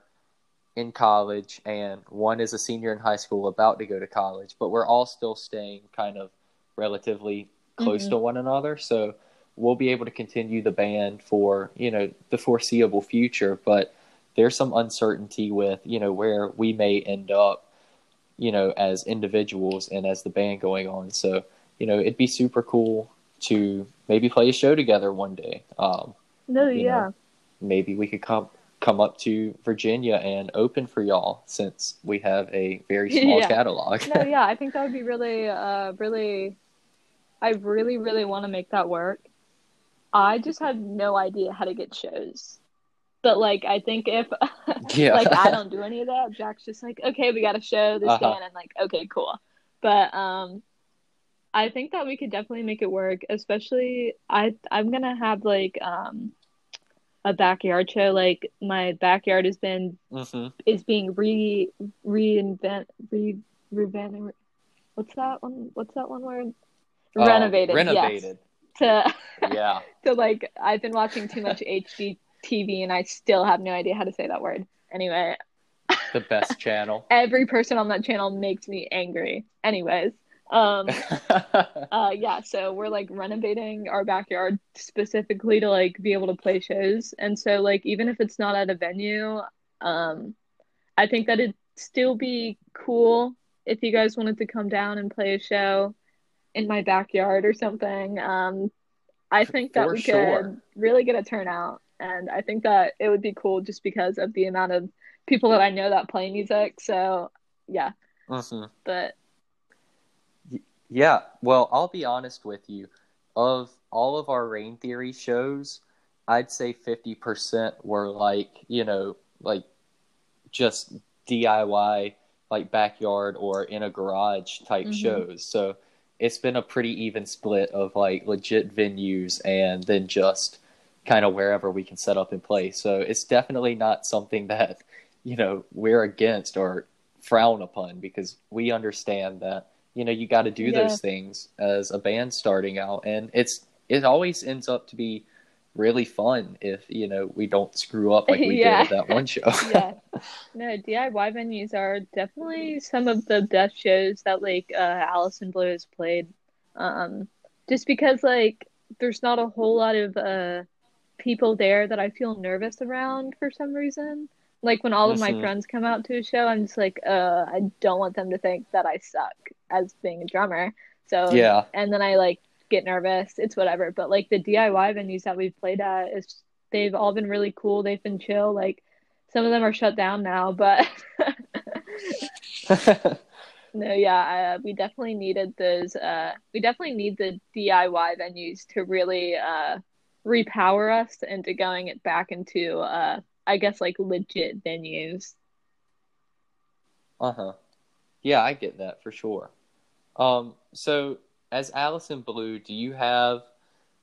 in college, and one is a senior in high school about to go to college, but we're all still staying kind of relatively close mm-hmm. to one another. So we'll be able to continue the band for, you know, the foreseeable future, but there's some uncertainty with, you know, where we may end up, you know, as individuals and as the band going on. So, you know, it'd be super cool to maybe play a show together one day. Um, No, you yeah. know, maybe we could come come up to Virginia and open for y'all, since we have a very small yeah. catalog. No, yeah, I think that would be really, uh, really. I really, really want to make that work. I just have no idea how to get shows, but like, I think if yeah. like I don't do any of that, Jack's just like, okay, we got a show this uh-huh. day, and I'm like, okay, cool. But um, I think that we could definitely make it work. Especially, I I'm gonna have like um. a backyard show. Like my backyard has been mm-hmm. is being re reinvent re revent what's that one what's that one word uh, renovated renovated yes. to yeah so like I've been watching too much H G T V and I still have no idea how to say that word. Anyway, the best channel. Every person on that channel makes me angry. Anyways. Um, uh, yeah, so we're like renovating our backyard specifically to like be able to play shows. And so like, even if it's not at a venue, um, I think that it'd still be cool if you guys wanted to come down and play a show in my backyard or something. Um, I think that For we sure. could really get a turnout. And I think that it would be cool just because of the amount of people that I know that play music. So yeah, awesome. But yeah, well, I'll be honest with you. Of all of our Rain Theory shows, I'd say fifty percent were like, you know, like just D I Y, like backyard or in a garage type mm-hmm. shows. So it's been a pretty even split of like legit venues and then just kind of wherever we can set up and play. So it's definitely not something that you know, we're against or frown upon, because we understand that, you know, you got to do yeah. those things as a band starting out. And it's, it always ends up to be really fun if, you know, we don't screw up like we yeah. did at that one show. yeah. No, D I Y venues are definitely some of the best shows that, like, uh, Alice in Blue has played. Um, just because, like, there's not a whole lot of uh, people there that I feel nervous around for some reason. Like, when all of my friends come out to a show, I'm just like, uh, I don't want them to think that I suck as being a drummer. So, yeah. And then I, like, get nervous. It's whatever. But, like, the D I Y venues that we've played at, is they've all been really cool. They've been chill. Like, some of them are shut down now, but... No, yeah, uh, we definitely needed those, uh, we definitely need the D I Y venues to really uh, repower us into going it back into... Uh, I guess, like, legit venues. Uh-huh. Yeah, I get that for sure. Um, so, as Alice in Blue, do you have,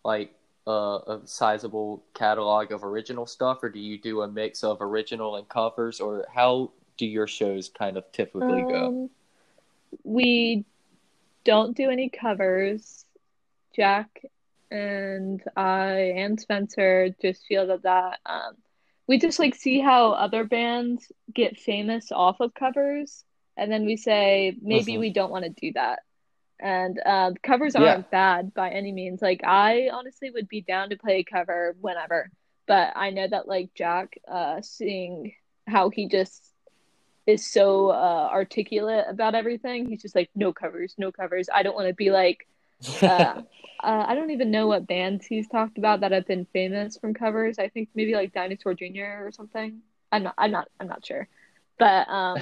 like, uh, a sizable catalog of original stuff, or do you do a mix of original and covers, or how do your shows kind of typically um, go? We don't do any covers. Jack and I and Spencer just feel that that... Um, We just, like, see how other bands get famous off of covers, and then we say, maybe mm-hmm. we don't want to do that. And uh, covers aren't yeah. bad by any means. Like, I honestly would be down to play a cover whenever. But I know that, like, Jack, uh, seeing how he just is so uh, articulate about everything, he's just like, no covers, no covers. I don't want to be like... uh, uh, I don't even know what bands he's talked about that have been famous from covers. I think maybe like Dinosaur Junior or something. I'm not. I'm not. I'm not sure. But um,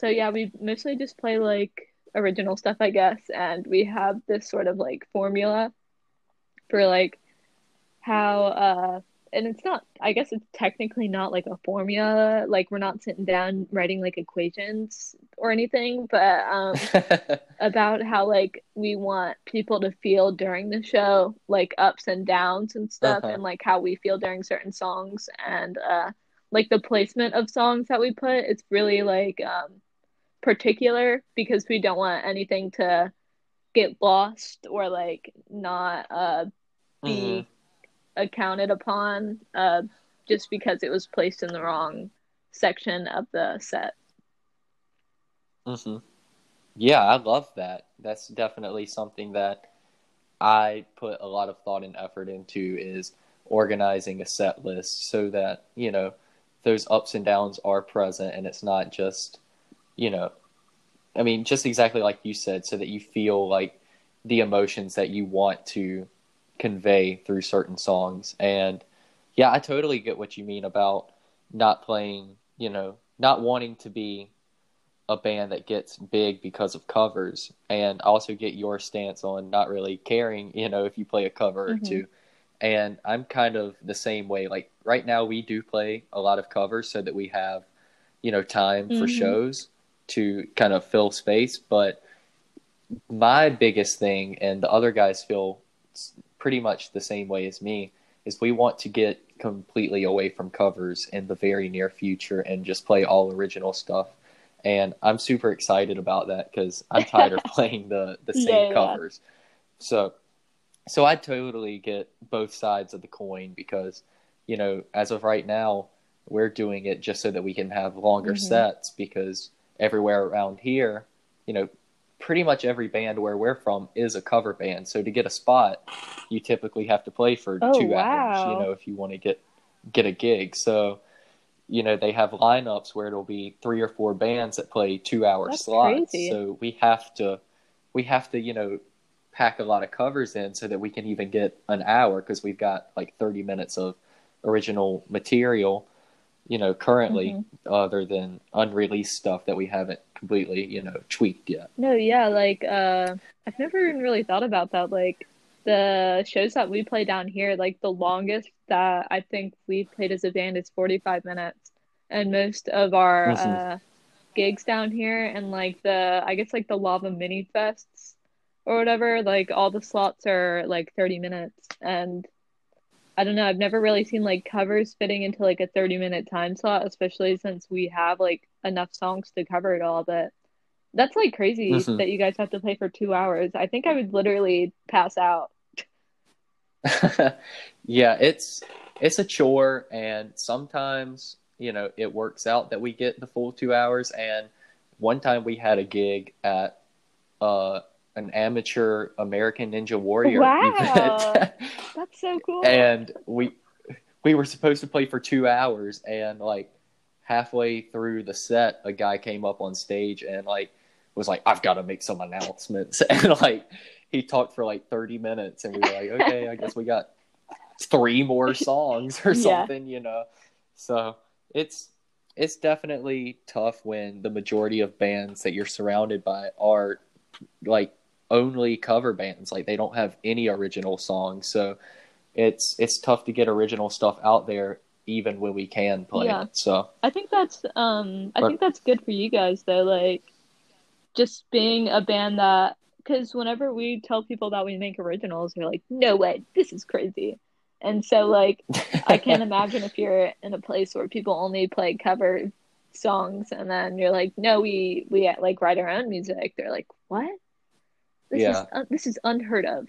so yeah, we mostly just play like original stuff, I guess. And we have this sort of like formula for like how, uh, and it's not. I guess it's technically not like a formula. Like, we're not sitting down writing like equations or anything, but um, about how, like, we want people to feel during the show, like ups and downs and stuff, uh-huh. and like how we feel during certain songs, and uh, like the placement of songs that we put. It's really like um, particular, because we don't want anything to get lost or like not uh, be. Mm-hmm. accounted upon uh just because it was placed in the wrong section of the set. Mm-hmm. Yeah, I love that. That's definitely something that I put a lot of thought and effort into, is organizing a set list so that, you know, those ups and downs are present, and it's not just, you know, I mean, just exactly like you said, so that you feel like the emotions that you want to convey through certain songs. And yeah, I totally get what you mean about not playing, you know, not wanting to be a band that gets big because of covers. And I also get your stance on not really caring, you know, if you play a cover mm-hmm. or two. And I'm kind of the same way. Like, right now we do play a lot of covers so that we have, you know, time mm-hmm. for shows to kind of fill space. But my biggest thing, and the other guys feel pretty much the same way as me, is we want to get completely away from covers in the very near future and just play all original stuff. And I'm super excited about that, because I'm tired of playing the, the same yeah, covers. Yeah. So, so I totally get both sides of the coin, because, you know, as of right now, we're doing it just so that we can have longer mm-hmm. sets, because everywhere around here, you know, pretty much every band where we're from is a cover band. So to get a spot, you typically have to play for oh, two wow. hours, you know, if you want to get, get a gig. So, you know, they have lineups where it'll be three or four bands that play two hour That's slots. Crazy. So we have to, we have to, you know, pack a lot of covers in so that we can even get an hour. 'Cause we've got like thirty minutes of original material, you know, currently mm-hmm. other than unreleased stuff that we haven't completely, you know, tweaked yet. No, yeah, like, uh, I've never even really thought about that. Like, the shows that we play down here, like, the longest that I think we've played as a band is forty-five minutes. And most of our mm-hmm. uh, gigs down here and, like, the, I guess, like, the Lava Mini Fests or whatever, like, all the slots are, like, thirty minutes. And I don't know, I've never really seen like covers fitting into like a thirty minute time slot, especially since we have like enough songs to cover it all. But that's like crazy mm-hmm. that you guys have to play for two hours. I think I would literally pass out. Yeah, it's it's a chore, and sometimes, you know, it works out that we get the full two hours. And one time we had a gig at uh, an amateur American Ninja Warrior wow. event. That's so cool. And we we were supposed to play for two hours, and like halfway through the set, a guy came up on stage and like was like, "I've got to make some announcements," and like he talked for like thirty minutes, and we were like, "Okay, I guess we got three more songs or something," yeah. you know. So it's it's definitely tough when the majority of bands that you're surrounded by are like only cover bands, like they don't have any original songs. So it's it's tough to get original stuff out there, even when we can play yeah. it. So I think that's um I but, think that's good for you guys though, like just being a band that, because whenever we tell people that we make originals, they're like, "No way, this is crazy." And so, like, I can't imagine if you're in a place where people only play cover songs, and then you're like, "No, we we like write our own music." They're like, "What? This yeah. is uh, this is unheard of."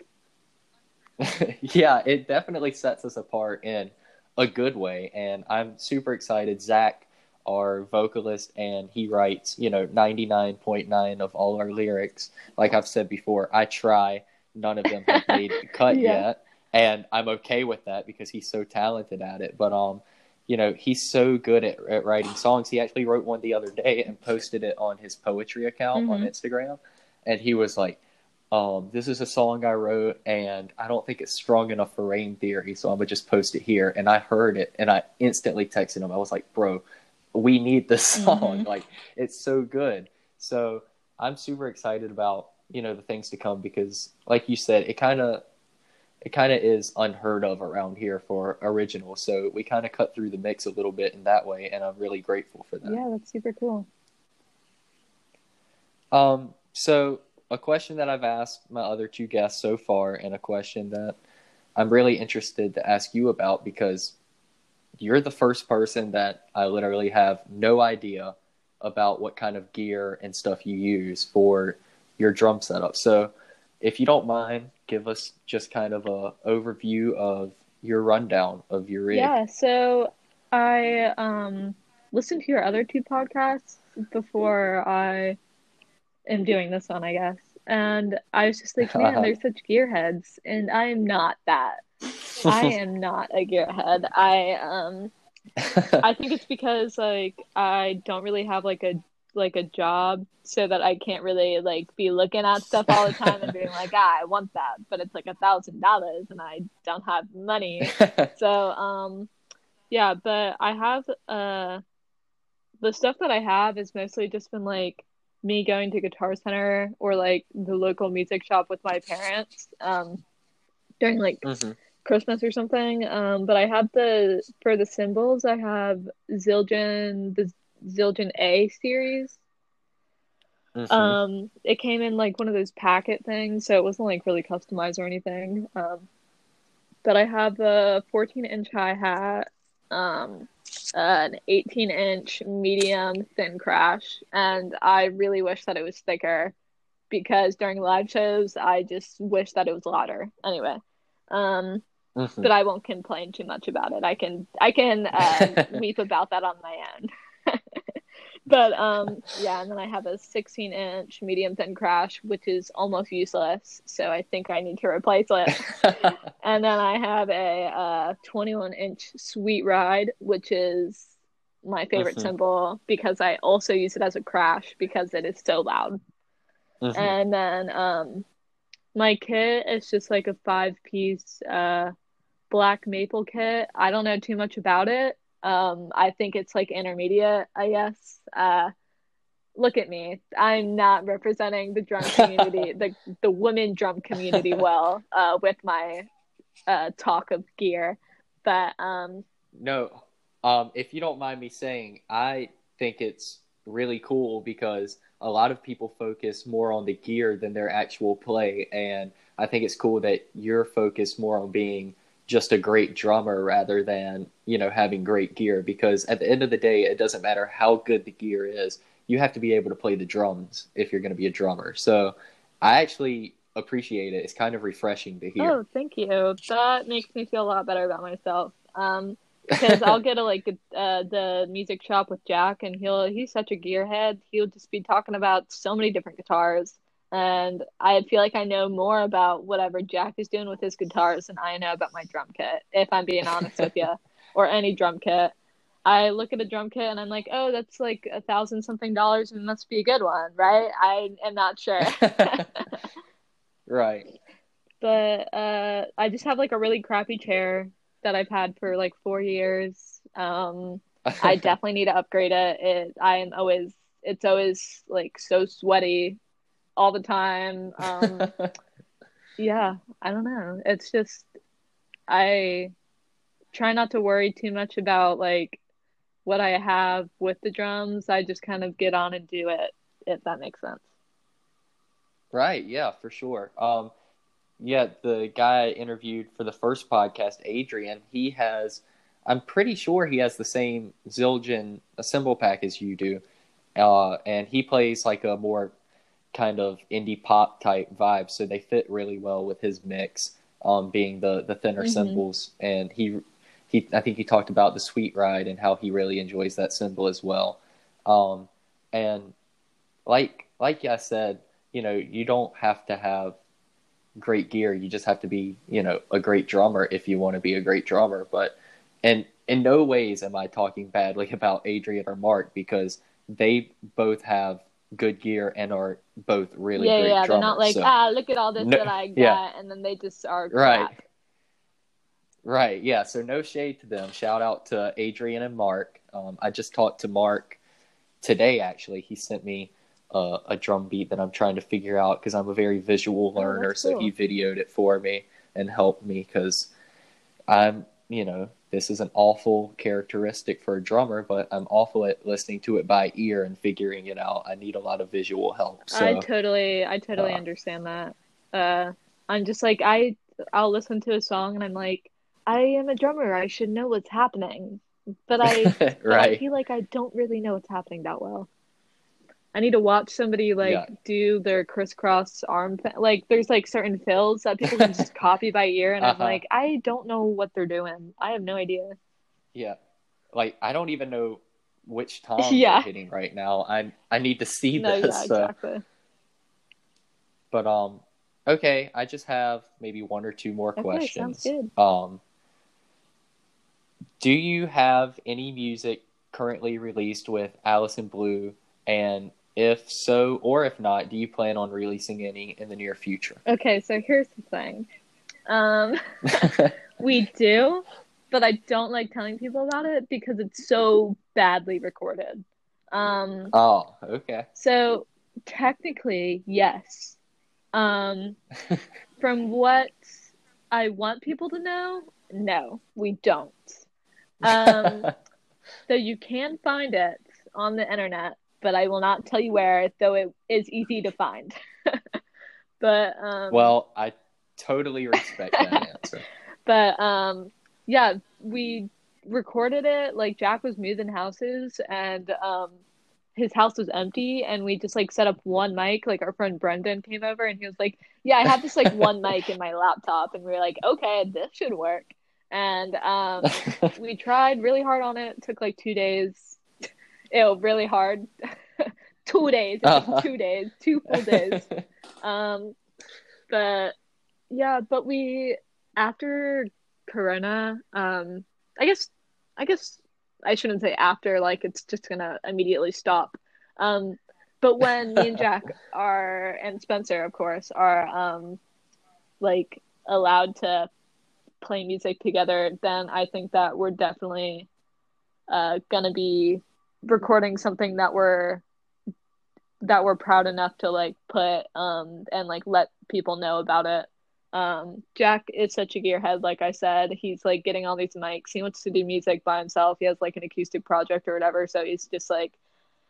Yeah, it definitely sets us apart in a good way, and I'm super excited. Zach, our vocalist, and he writes, you know, ninety-nine point nine of all our lyrics. Like I've said before, I try. None of them have made the cut yeah. yet. And I'm okay with that because he's so talented at it. But, um, you know, he's so good at, at writing songs. He actually wrote one the other day and posted it on his poetry account mm-hmm. on Instagram. And he was like, um, "This is a song I wrote, and I don't think it's strong enough for Rain Theory, so I'm going to just post it here." And I heard it, and I instantly texted him. I was like, "Bro, we need this song." Mm-hmm. Like, it's so good. So I'm super excited about, you know, the things to come because, like you said, it kind of... It kind of is unheard of around here for original, so we kind of cut through the mix a little bit in that way, and I'm really grateful for that. Yeah, that's super cool. Um, so a question that I've asked my other two guests so far, and a question that I'm really interested to ask you about because you're the first person that I literally have no idea about what kind of gear and stuff you use for your drum setup. So if you don't mind, give us just kind of a overview of your rundown of your rig. Yeah, so I um, listened to your other two podcasts before I am doing this one, I guess. And I was just like, man, they're such gearheads. And I am not that. I am not a gearhead. I um, I think it's because like I don't really have like a like a job, so that I can't really like be looking at stuff all the time and being like, ah, I want that, but it's like a thousand dollars and I don't have money. So um yeah, but I have uh the stuff that I have is mostly just been like me going to Guitar Center or like the local music shop with my parents um during like mm-hmm. Christmas or something. Um but I have the for the cymbals I have Zildjian the Zildjian A series. Mm-hmm. Um, it came in like one of those packet things, so it wasn't like really customized or anything. Um, but I have a fourteen inch hi-hat, um, an eighteen inch medium thin crash, and I really wish that it was thicker because during live shows I just wish that it was louder. Anyway, um, mm-hmm. but I won't complain too much about it. I can I can uh, weep about that on my own. But um yeah, and then I have a sixteen inch medium thin crash, which is almost useless, so I think I need to replace it. And then I have a uh twenty-one inch Sweet Ride, which is my favorite mm-hmm. cymbal because I also use it as a crash because it is so loud. Mm-hmm. And then um my kit is just like a five piece uh black maple kit. I don't know too much about it. Um, I think it's like intermediate, I guess. Uh, look at me. I'm not representing the drum community, the the women drum community well uh, with my uh, talk of gear. But um, no, um, if you don't mind me saying, I think it's really cool because a lot of people focus more on the gear than their actual play. And I think it's cool that you're focused more on being just a great drummer rather than, you know, having great gear. Because at the end of the day, it doesn't matter how good the gear is. You have to be able to play the drums if you're going to be a drummer. So I actually appreciate it. It's kind of refreshing to hear. Oh, thank you. That makes me feel a lot better about myself. Um, because I'll get to like uh, the music shop with Jack, and he'll he's such a gearhead. He'll just be talking about so many different guitars. And I feel like I know more about whatever Jack is doing with his guitars than I know about my drum kit, if I'm being honest with you, or any drum kit. I look at a drum kit and I'm like, oh, that's like a thousand something dollars and must be a good one, right? I am not sure. Right. But uh, I just have like a really crappy chair that I've had for like four years. Um, I definitely need to upgrade it. it. I am always, it's always like so sweaty all the time. Um, yeah, I don't know. It's just, I try not to worry too much about like what I have with the drums. I just kind of get on and do it, if that makes sense. Right. Yeah, for sure. Um, yeah, the guy I interviewed for the first podcast, Adrian, he has, I'm pretty sure he has the same Zildjian cymbal pack as you do. Uh, and he plays like a more kind of indie pop type vibe. So they fit really well with his mix, um, being the, the thinner mm-hmm. cymbals. And he, he, I think he talked about the Sweet Ride and how he really enjoys that cymbal as well. Um, and like, like I said, you know, you don't have to have great gear. You just have to be, you know, a great drummer if you want to be a great drummer. But, and in no ways am I talking badly about Adrian or Mark, because they both have good gear and are both really yeah, great yeah, drummers. Yeah, they're not like, so, ah, look at all this no, that I got, yeah. and then they just are crap. Right. Right, yeah, so no shade to them. Shout out to Adrian and Mark. Um, I just talked to Mark today, actually. He sent me Uh, a drum beat that I'm trying to figure out, because I'm a very visual learner. Oh, so cool. He videoed it for me and helped me, because I'm, you know, this is an awful characteristic for a drummer, but I'm awful at listening to it by ear and figuring it out. I need a lot of visual help. So, I totally, I totally uh, understand that. Uh, I'm just like, I, I'll listen to a song and I'm like, I am a drummer. I should know what's happening, but I, right. but I feel like I don't really know what's happening that well. I need to watch somebody like yeah. do their crisscross arm. Th- like there's like certain fills that people can just copy by ear. And uh-huh. I'm like, I don't know what they're doing. I have no idea. Yeah. Like, I don't even know which tom yeah. they're hitting right now. I I need to see no, this. Yeah, so. Exactly. But, um, okay. I just have maybe one or two more okay, questions. Sounds good. Um, do you have any music currently released with Alice in Blue? And if so, or if not, do you plan on releasing any in the near future? Okay, so here's the thing. Um, we do, but I don't like telling people about it because it's so badly recorded. Um, oh, okay. So technically, yes. Um, from what I want people to know, no, we don't. Um, so you can find it on the internet. But I will not tell you where, though it is easy to find. But um, well, I totally respect that answer. But um, yeah, we recorded it. Like Jack was moving houses, and um, his house was empty, and we just like set up one mic. Like our friend Brendan came over, and he was like, "Yeah, I have this like one mic in my laptop," and we were like, "Okay, this should work." And um, we tried really hard on it. It took like two days. Ew, really hard. two days, uh-huh. two days, two full days. um, but yeah, but we after Corona, um, I guess, I guess I shouldn't say after, like it's just gonna immediately stop. Um, but when me and Jack are and Spencer, of course, are um, like allowed to play music together, then I think that we're definitely uh gonna be recording something that we're that we're proud enough to like put um and like let people know about it. um Jack is such a gearhead, like I said. He's like getting all these mics. He wants to do music by himself. He has like an acoustic project or whatever, so he's just like,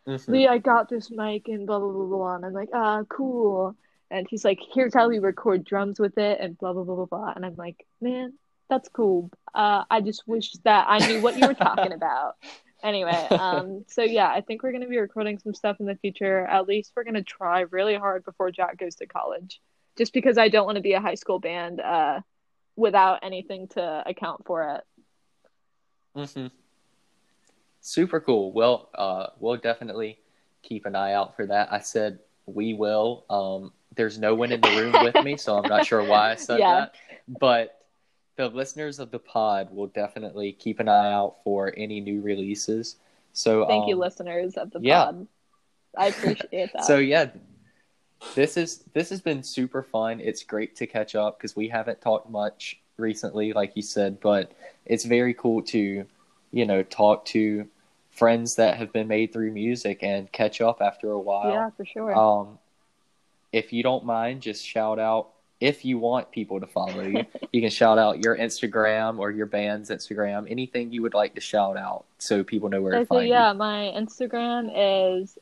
mm-hmm. Lee, I got this mic and blah blah blah blah, and I'm like, ah, cool. And he's like, here's how we record drums with it and blah blah blah blah blah, and I'm like, man, that's cool. Uh, I just wish that I knew what you were talking about. Anyway, um, so yeah, I think we're going to be recording some stuff in the future. At least we're going to try really hard before Jack goes to college. Just because I don't want to be a high school band uh, without anything to account for it. Mm-hmm. Super cool. Well, uh, we'll definitely keep an eye out for that. I said we will. Um, there's no one in the room with me, so I'm not sure why I said yeah. that. But the listeners of the pod will definitely keep an eye out for any new releases. So thank um, you, listeners of the yeah. pod. I appreciate that. So yeah, this is this has been super fun. It's great to catch up because we haven't talked much recently, like you said. But it's very cool to, you know, talk to friends that have been made through music and catch up after a while. Yeah, for sure. Um, if you don't mind, just shout out. If you want people to follow you, you can shout out your Instagram or your band's Instagram, anything you would like to shout out so people know where so, to find yeah, you. Yeah, my Instagram is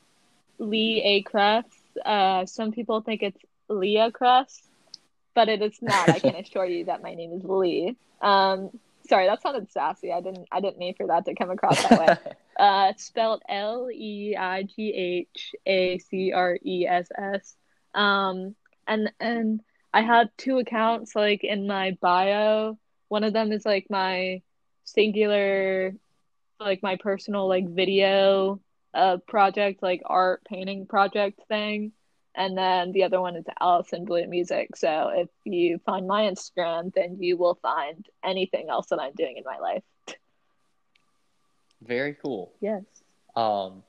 Lee A. Kress. Uh, some people think it's Leah Kress, but it is not. I can assure you that my name is Lee. Um, sorry, that sounded sassy. I didn't I didn't mean for that to come across that way. Uh, it's spelled L E I G H A C R E S S. Um, and and... I had two accounts, like, in my bio. One of them is, like, my singular, like, my personal, like, video uh, project, like, art painting project thing. And then the other one is Alice in Blue Music. So if you find my Instagram, then you will find anything else that I'm doing in my life. Very cool. Yes. Um.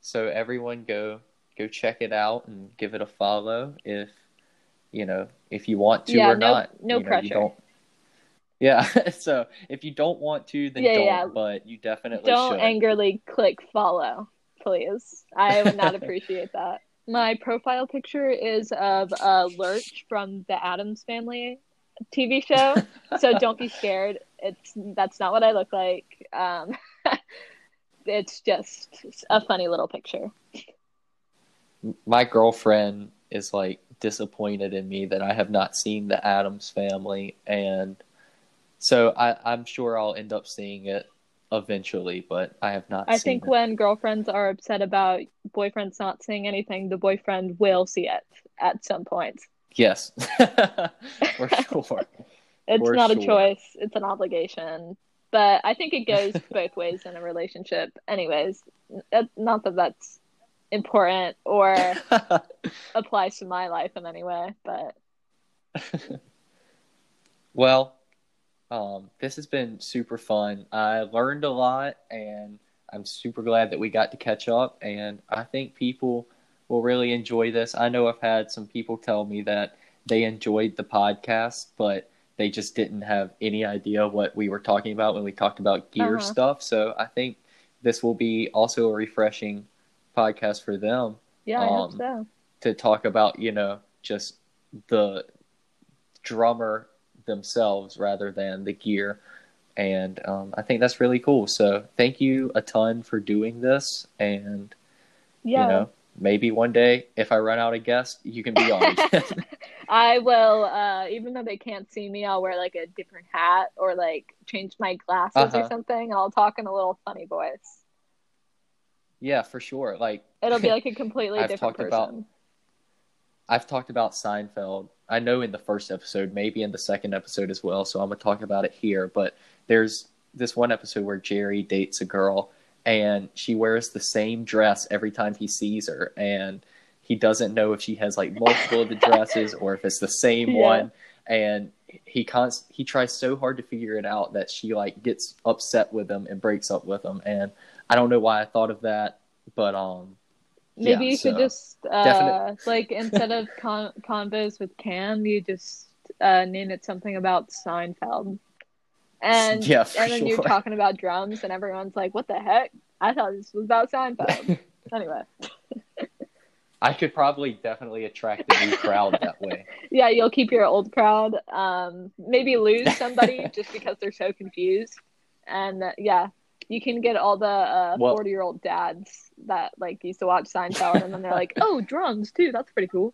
So everyone go go check it out and give it a follow if... you know, if you want to yeah, or no, not. No you know, pressure. You don't... Yeah, so if you don't want to, then yeah, don't, yeah. but you definitely don't should. Don't angrily click follow, please. I would not appreciate that. My profile picture is of uh, Lurch from the Addams Family T V show, so don't be scared. It's That's not what I look like. Um, it's just a funny little picture. My girlfriend is like, disappointed in me that I have not seen the Addams Family, and so I, I'm sure I'll end up seeing it eventually, but I have not I seen it. I think when girlfriends are upset about boyfriends not seeing anything, the boyfriend will see it at some point. Yes. For sure. It's For not sure. a choice. It's an obligation. But I think it goes both ways in a relationship. Anyways, not that that's important or applies to my life in any way, but well um this has been super fun. I learned a lot, and I'm super glad that we got to catch up, and I think people will really enjoy this. I know I've had some people tell me that they enjoyed the podcast, but they just didn't have any idea what we were talking about when we talked about gear uh-huh. stuff, so I think this will be also a refreshing podcast for them. Yeah, I um, hope so. To talk about, you know, just the drummer themselves rather than the gear, and um, I think that's really cool. So thank you a ton for doing this, and yeah. you know, maybe one day if I run out of guests, you can be on. I will. Uh, even though they can't see me, I'll wear like a different hat or like change my glasses uh-huh. or something. I'll talk in a little funny voice. Yeah, for sure. Like it'll be like a completely I've different person. About, I've talked about Seinfeld. I know in the first episode, maybe in the second episode as well. So I'm gonna talk about it here. But there's this one episode where Jerry dates a girl, and she wears the same dress every time he sees her, and he doesn't know if she has like multiple of the dresses or if it's the same yeah. one. And he const- he tries so hard to figure it out that she like gets upset with him and breaks up with him. And I don't know why I thought of that, but um, maybe yeah, you so. Could just uh, like instead of con- convos with Cam, you just uh, name it something about Seinfeld, and yeah, and then sure. you're talking about drums, and everyone's like, "What the heck? I thought this was about Seinfeld." Anyway, I could probably definitely attract a new crowd that way. Yeah, you'll keep your old crowd. Um, maybe lose somebody just because they're so confused, and uh, yeah. You can get all the uh, well, forty-year-old dads that like used to watch Seinfeld, and then they're like, "Oh, drums too. That's pretty cool."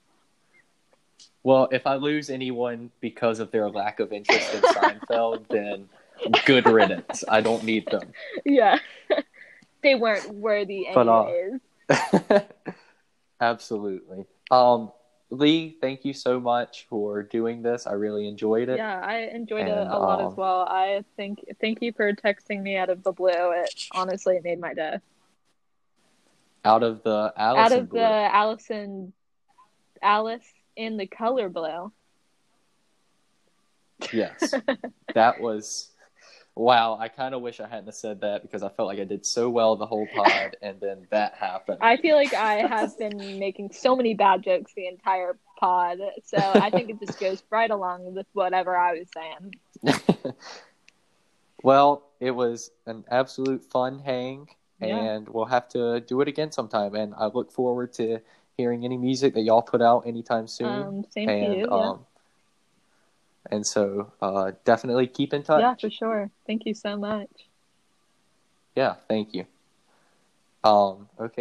Well, if I lose anyone because of their lack of interest in Seinfeld, then good riddance. I don't need them. Yeah. They weren't worthy anyways. But, uh, absolutely. Um, Lee, thank you so much for doing this. I really enjoyed it. Yeah, I enjoyed and, it a lot um, as well. I think thank you for texting me out of the blue. It honestly it made my day. Out of the Allison Out of blue. the Allison Alice in the color blue. Yes. That was wow, I kind of wish I hadn't said that because I felt like I did so well the whole pod, and then that happened. I feel like I have been making so many bad jokes the entire pod, so I think it just goes right along with whatever I was saying. Well, it was an absolute fun hang, and yeah. We'll have to do it again sometime, and I look forward to hearing any music that y'all put out anytime soon. Um, same and, to you, yeah. Um, And so uh, definitely keep in touch. Yeah, for sure. Thank you so much. Yeah, thank you. Um, okay.